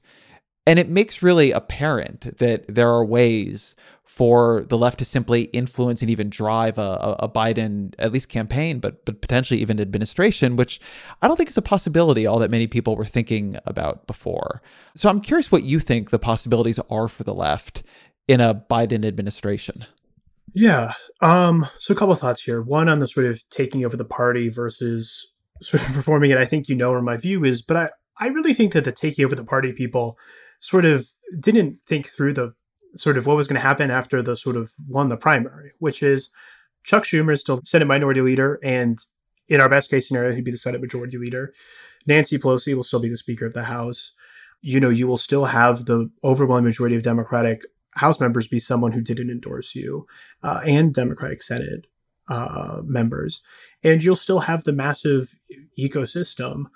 And it makes really apparent that there are ways for the left to simply influence and even drive a, a Biden, at least campaign, but but potentially even administration, which I don't think is a possibility all that many people were thinking about before. So I'm curious what you think the possibilities are for the left in a Biden administration. Yeah. Um, so a couple of thoughts here. One on the sort of taking over the party versus sort of performing it. I think you know where my view is, but I, I really think that the taking over the party people sort of didn't think through the sort of what was going to happen after the sort of won the primary, which is Chuck Schumer is still Senate minority leader. And in our best case scenario, he'd be the Senate majority leader. Nancy Pelosi will still be the Speaker of the House. You know, you will still have the overwhelming majority of Democratic House members be someone who didn't endorse you, uh, and Democratic Senate uh, members. And you'll still have the massive ecosystem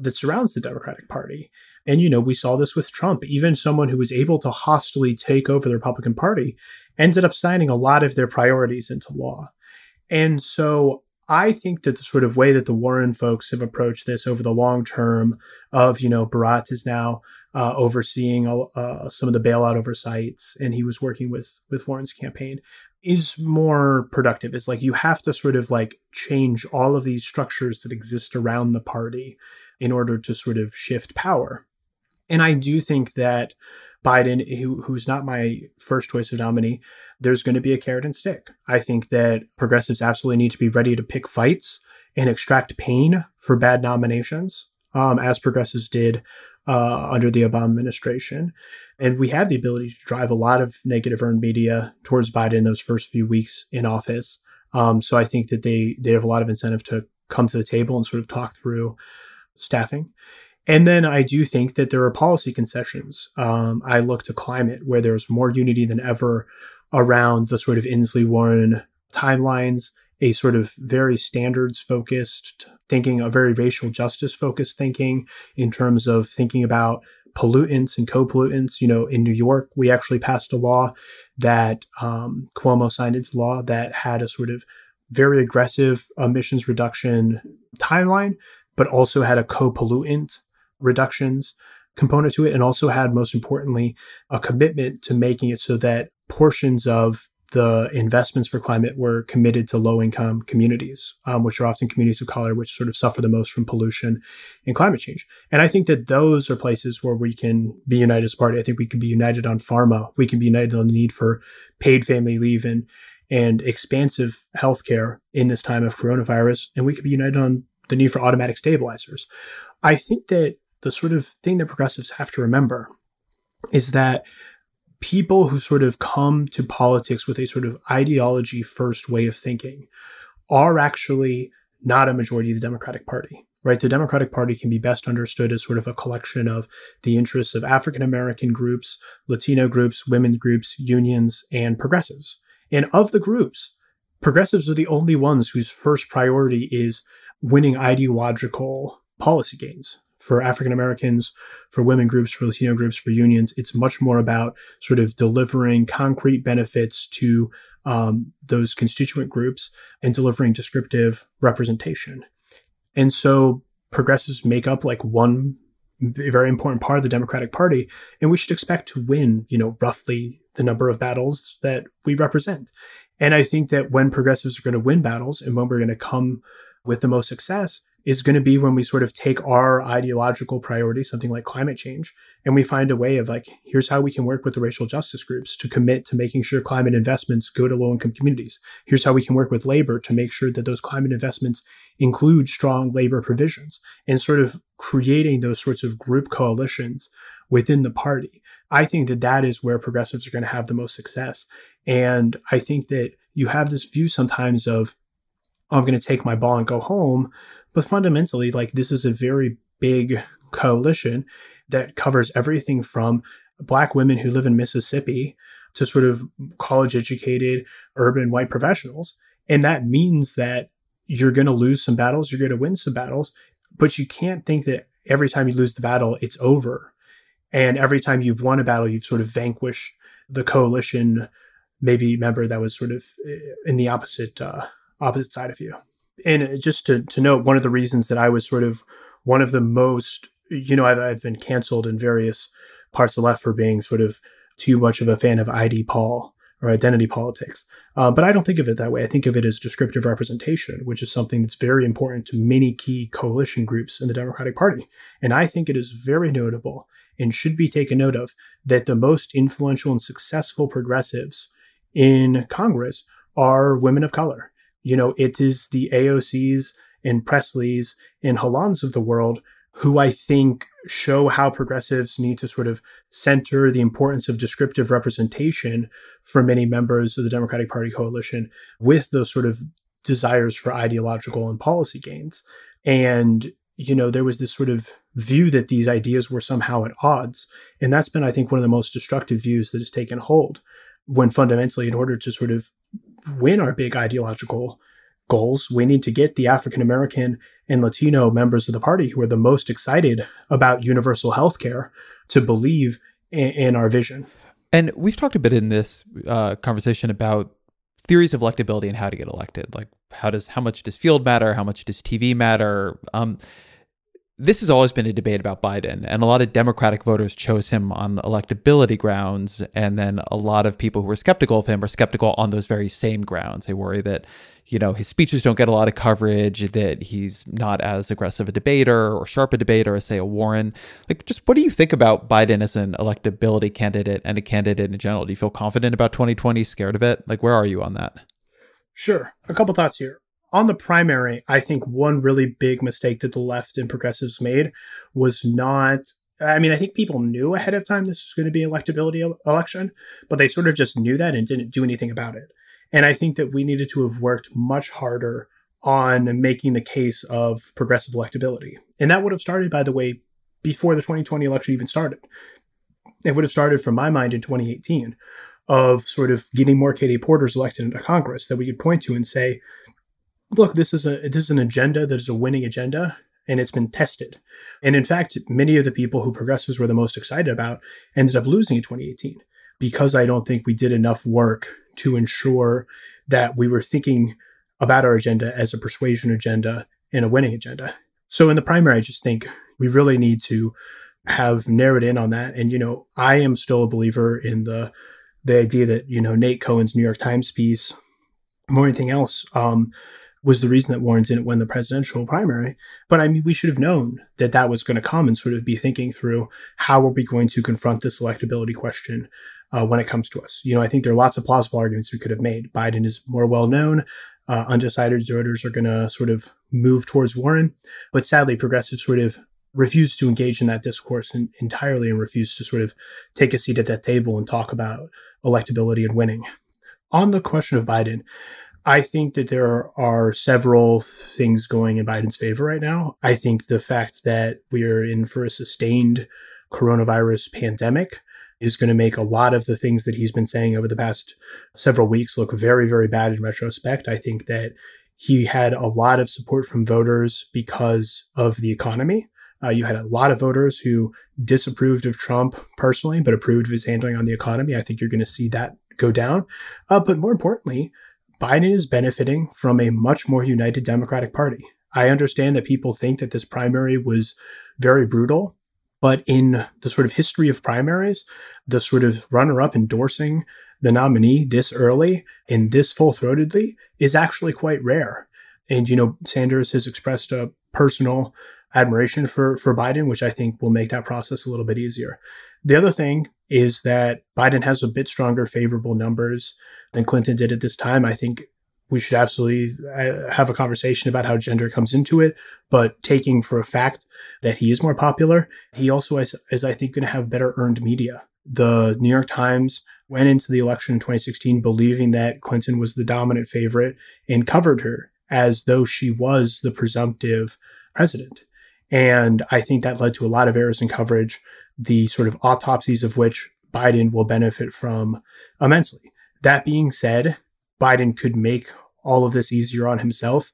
that surrounds the Democratic Party. And, you know, we saw this with Trump. Even someone who was able to hostily take over the Republican Party ended up signing a lot of their priorities into law. And so I think that the sort of way that the Warren folks have approached this over the long term of, you know, Bharat is now uh, overseeing uh, some of the bailout oversights, and he was working with with Warren's campaign, is more productive. It's like you have to sort of like change all of these structures that exist around the party in order to sort of shift power. And I do think that Biden, who, who's not my first choice of nominee, there's going to be a carrot and stick. I think that progressives absolutely need to be ready to pick fights and extract pain for bad nominations, um, as progressives did uh, under the Obama administration. And we have the ability to drive a lot of negative earned media towards Biden those first few weeks in office. Um, so I think that they they have a lot of incentive to come to the table and sort of talk through staffing. And then I do think that there are policy concessions. Um, I look to climate, where there's more unity than ever around the sort of Inslee-Warren timelines, a sort of very standards-focused thinking, a very racial justice-focused thinking in terms of thinking about pollutants and co-pollutants. You know, in New York, we actually passed a law that um, Cuomo signed into law that had a sort of very aggressive emissions reduction timeline, but also had a co-pollutant reductions component to it, and also had, most importantly, a commitment to making it so that portions of the investments for climate were committed to low-income communities, um, which are often communities of color, which sort of suffer the most from pollution and climate change. And I think that those are places where we can be united as a party. I think we can be united on pharma. We can be united on the need for paid family leave and, and expansive healthcare in this time of coronavirus. And we could be united on the need for automatic stabilizers. I think that the sort of thing that progressives have to remember is that people who sort of come to politics with a sort of ideology first way of thinking are actually not a majority of the Democratic Party, right? The Democratic Party can be best understood as sort of a collection of the interests of African American groups, Latino groups, women groups, unions, and progressives. And of the groups, progressives are the only ones whose first priority is winning ideological policy gains for African Americans, for women groups, for Latino groups, for unions. It's much more about sort of delivering concrete benefits to um, those constituent groups and delivering descriptive representation. And so progressives make up like one very important part of the Democratic Party, and we should expect to win, you know, roughly the number of battles that we represent. And I think that when progressives are going to win battles and when we're going to come with the most success is going to be when we sort of take our ideological priority, something like climate change, and we find a way of like, here's how we can work with the racial justice groups to commit to making sure climate investments go to low-income communities. Here's how we can work with labor to make sure that those climate investments include strong labor provisions, and sort of creating those sorts of group coalitions within the party. I think that that is where progressives are going to have the most success. And I think that you have this view sometimes of, I'm going to take my ball and go home. But fundamentally, like, this is a very big coalition that covers everything from Black women who live in Mississippi to sort of college educated urban white professionals. And that means that you're going to lose some battles, you're going to win some battles, but you can't think that every time you lose the battle, it's over. And every time you've won a battle, you've sort of vanquished the coalition, maybe member that was sort of in the opposite uh opposite side of you. And just to, to note, one of the reasons that I was sort of one of the most, you know, I've, I've been canceled in various parts of the left for being sort of too much of a fan of I D Paul or identity politics. Uh, but I don't think of it that way. I think of it as descriptive representation, which is something that's very important to many key coalition groups in the Democratic Party. And I think it is very notable and should be taken note of that the most influential and successful progressives in Congress are women of color. You know, it is the A O Cs and Pressleys and Halons of the world who I think show how progressives need to sort of center the importance of descriptive representation for many members of the Democratic Party coalition with those sort of desires for ideological and policy gains. And, you know, there was this sort of view that these ideas were somehow at odds. And that's been, I think, one of the most destructive views that has taken hold, when fundamentally, in order to sort of win our big ideological goals. We need to get the African American and Latino members of the party who are the most excited about universal health care to believe in, in our vision. And we've talked a bit in this uh, conversation about theories of electability and how to get elected. Like, how does how much does field matter? How much does T V matter? Um, this has always been a debate about Biden, and a lot of Democratic voters chose him on electability grounds. And then a lot of people who were skeptical of him are skeptical on those very same grounds. They worry that, you know, his speeches don't get a lot of coverage, that he's not as aggressive a debater or sharp a debater as, say, a Warren. Like, just what do you think about Biden as an electability candidate and a candidate in general? Do you feel confident about twenty twenty, scared of it? Like, where are you on that? Sure. A couple thoughts here. On the primary, I think one really big mistake that the left and progressives made was not, I mean, I think people knew ahead of time this was going to be an electability election, but they sort of just knew that and didn't do anything about it. And I think that we needed to have worked much harder on making the case of progressive electability. And that would have started, by the way, before the twenty twenty election even started. It would have started, from my mind, in twenty eighteen, of sort of getting more Katie Porters elected into Congress that we could point to and say, look, this is a this is an agenda that is a winning agenda, and it's been tested. And in fact, many of the people who progressives were the most excited about ended up losing in twenty eighteen, because I don't think we did enough work to ensure that we were thinking about our agenda as a persuasion agenda and a winning agenda. So in the primary, I just think we really need to have narrowed in on that. And, you know, I am still a believer in the the idea that, you know, Nate Cohen's New York Times piece, more than anything else, um, was the reason that Warren didn't win the presidential primary. But I mean, we should have known that that was going to come and sort of be thinking through, how are we going to confront this electability question uh, when it comes to us? You know, I think there are lots of plausible arguments we could have made. Biden is more well known. Uh, undecided voters are going to sort of move towards Warren. But sadly, progressives sort of refused to engage in that discourse in, entirely and refused to sort of take a seat at that table and talk about electability and winning. On the question of Biden, I think that there are several things going in Biden's favor right now. I think the fact that we are in for a sustained coronavirus pandemic is going to make a lot of the things that he's been saying over the past several weeks look very, very bad in retrospect. I think that he had a lot of support from voters because of the economy. Uh, you had a lot of voters who disapproved of Trump personally, but approved of his handling on the economy. I think you're going to see that go down. Uh, but more importantly, Biden is benefiting from a much more united Democratic Party. I understand that people think that this primary was very brutal, but in the sort of history of primaries, the sort of runner-up endorsing the nominee this early and this full-throatedly is actually quite rare. And, you know, Sanders has expressed a personal admiration for, for Biden, which I think will make that process a little bit easier. The other thing is that Biden has a bit stronger favorable numbers than Clinton did at this time. I think we should absolutely have a conversation about how gender comes into it, but taking for a fact that he is more popular, he also is, is I think, going to have better earned media. The New York Times went into the election in twenty sixteen believing that Clinton was the dominant favorite and covered her as though she was the presumptive president. And I think that led to a lot of errors in coverage, the sort of autopsies of which Biden will benefit from immensely. That being said, Biden could make all of this easier on himself,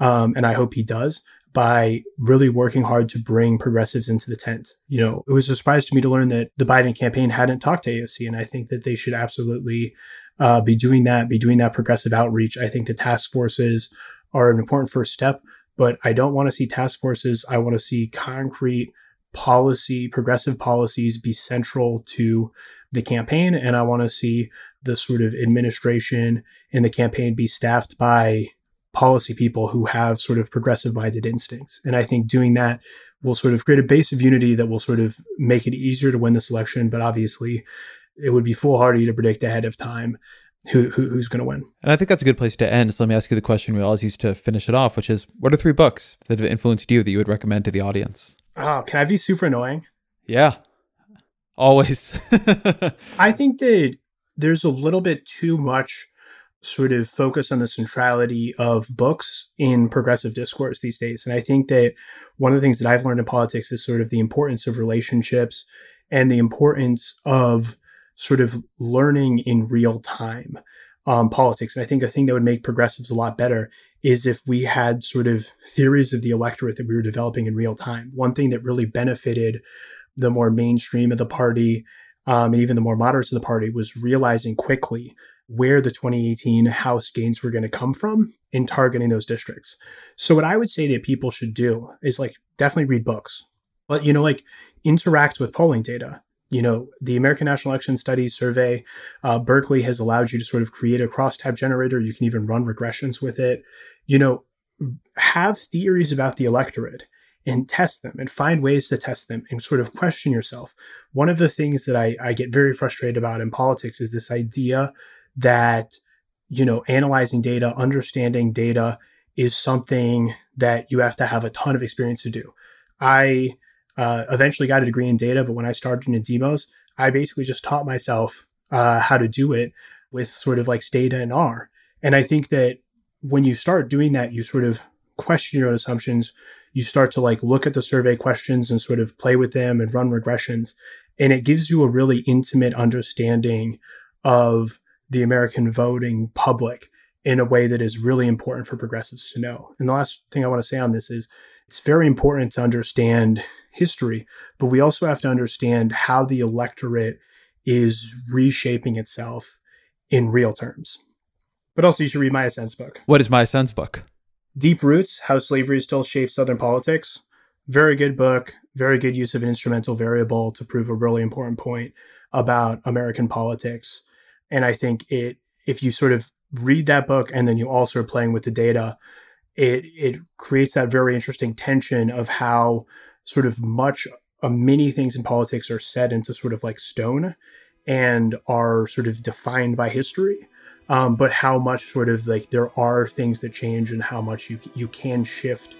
um, and I hope he does, by really working hard to bring progressives into the tent. You know, it was a surprise to me to learn that the Biden campaign hadn't talked to A O C, and I think that they should absolutely uh, be doing that, be doing that progressive outreach. I think the task forces are an important first step, but I don't want to see task forces. I want to see concrete policy, progressive policies be central to the campaign. And I want to see the sort of administration and the campaign be staffed by policy people who have sort of progressive-minded instincts. And I think doing that will sort of create a base of unity that will sort of make it easier to win this election. But obviously, it would be foolhardy to predict ahead of time who, who who's going to win. And I think that's a good place to end. So let me ask you the question we always used to finish it off, which is, what are three books that have influenced you that you would recommend to the audience? Oh, can I be super annoying? Yeah, always. I think that there's a little bit too much sort of focus on the centrality of books in progressive discourse these days. And I think that one of the things that I've learned in politics is sort of the importance of relationships and the importance of sort of learning in real time. um, politics. And I think a thing that would make progressives a lot better is if we had sort of theories of the electorate that we were developing in real time. One thing that really benefited the more mainstream of the party, um, and even the more moderates of the party, was realizing quickly where the twenty eighteen House gains were going to come from in targeting those districts. So what I would say that people should do is, like, definitely read books, but, you know, like, interact with polling data. You know, the American National Election Studies survey, uh, Berkeley has allowed you to sort of create a crosstab generator. You can even run regressions with it. You know, have theories about the electorate and test them and find ways to test them and sort of question yourself. One of the things that I, I get very frustrated about in politics is this idea that, you know, analyzing data, understanding data is something that you have to have a ton of experience to do. I uh, eventually got a degree in data, but when I started in Demos, I basically just taught myself uh, how to do it with sort of like Stata and R. And I think that when you start doing that, you sort of question your own assumptions. You start to, like, look at the survey questions and sort of play with them and run regressions. And it gives you a really intimate understanding of the American voting public in a way that is really important for progressives to know. And the last thing I want to say on this is it's very important to understand history, but we also have to understand how the electorate is reshaping itself in real terms. But also, you should read my Ascents book. What is my Ascents book? Deep Roots, How Slavery Still Shapes Southern Politics. Very good book, very good use of an instrumental variable to prove a really important point about American politics. And I think it, if you sort of read that book and then you also are playing with the data, it it creates that very interesting tension of how sort of much uh, many things in politics are set into sort of like stone and are sort of defined by history, um, but how much sort of like there are things that change and how much you you can shift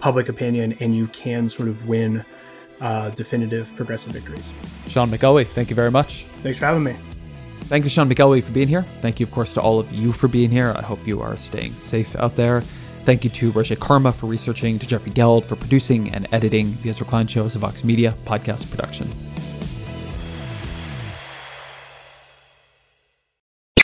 public opinion and you can sort of win uh, definitive progressive victories. Sean McElwee, thank you very much. Thanks for having me. Thank you, Sean McElwee, for being here. Thank you, of course, to all of you for being here. I hope you are staying safe out there. Thank you to Roshé Karma for researching, to Jeffrey Geld for producing and editing. The Ezra Klein Show is a Vox Media podcast production.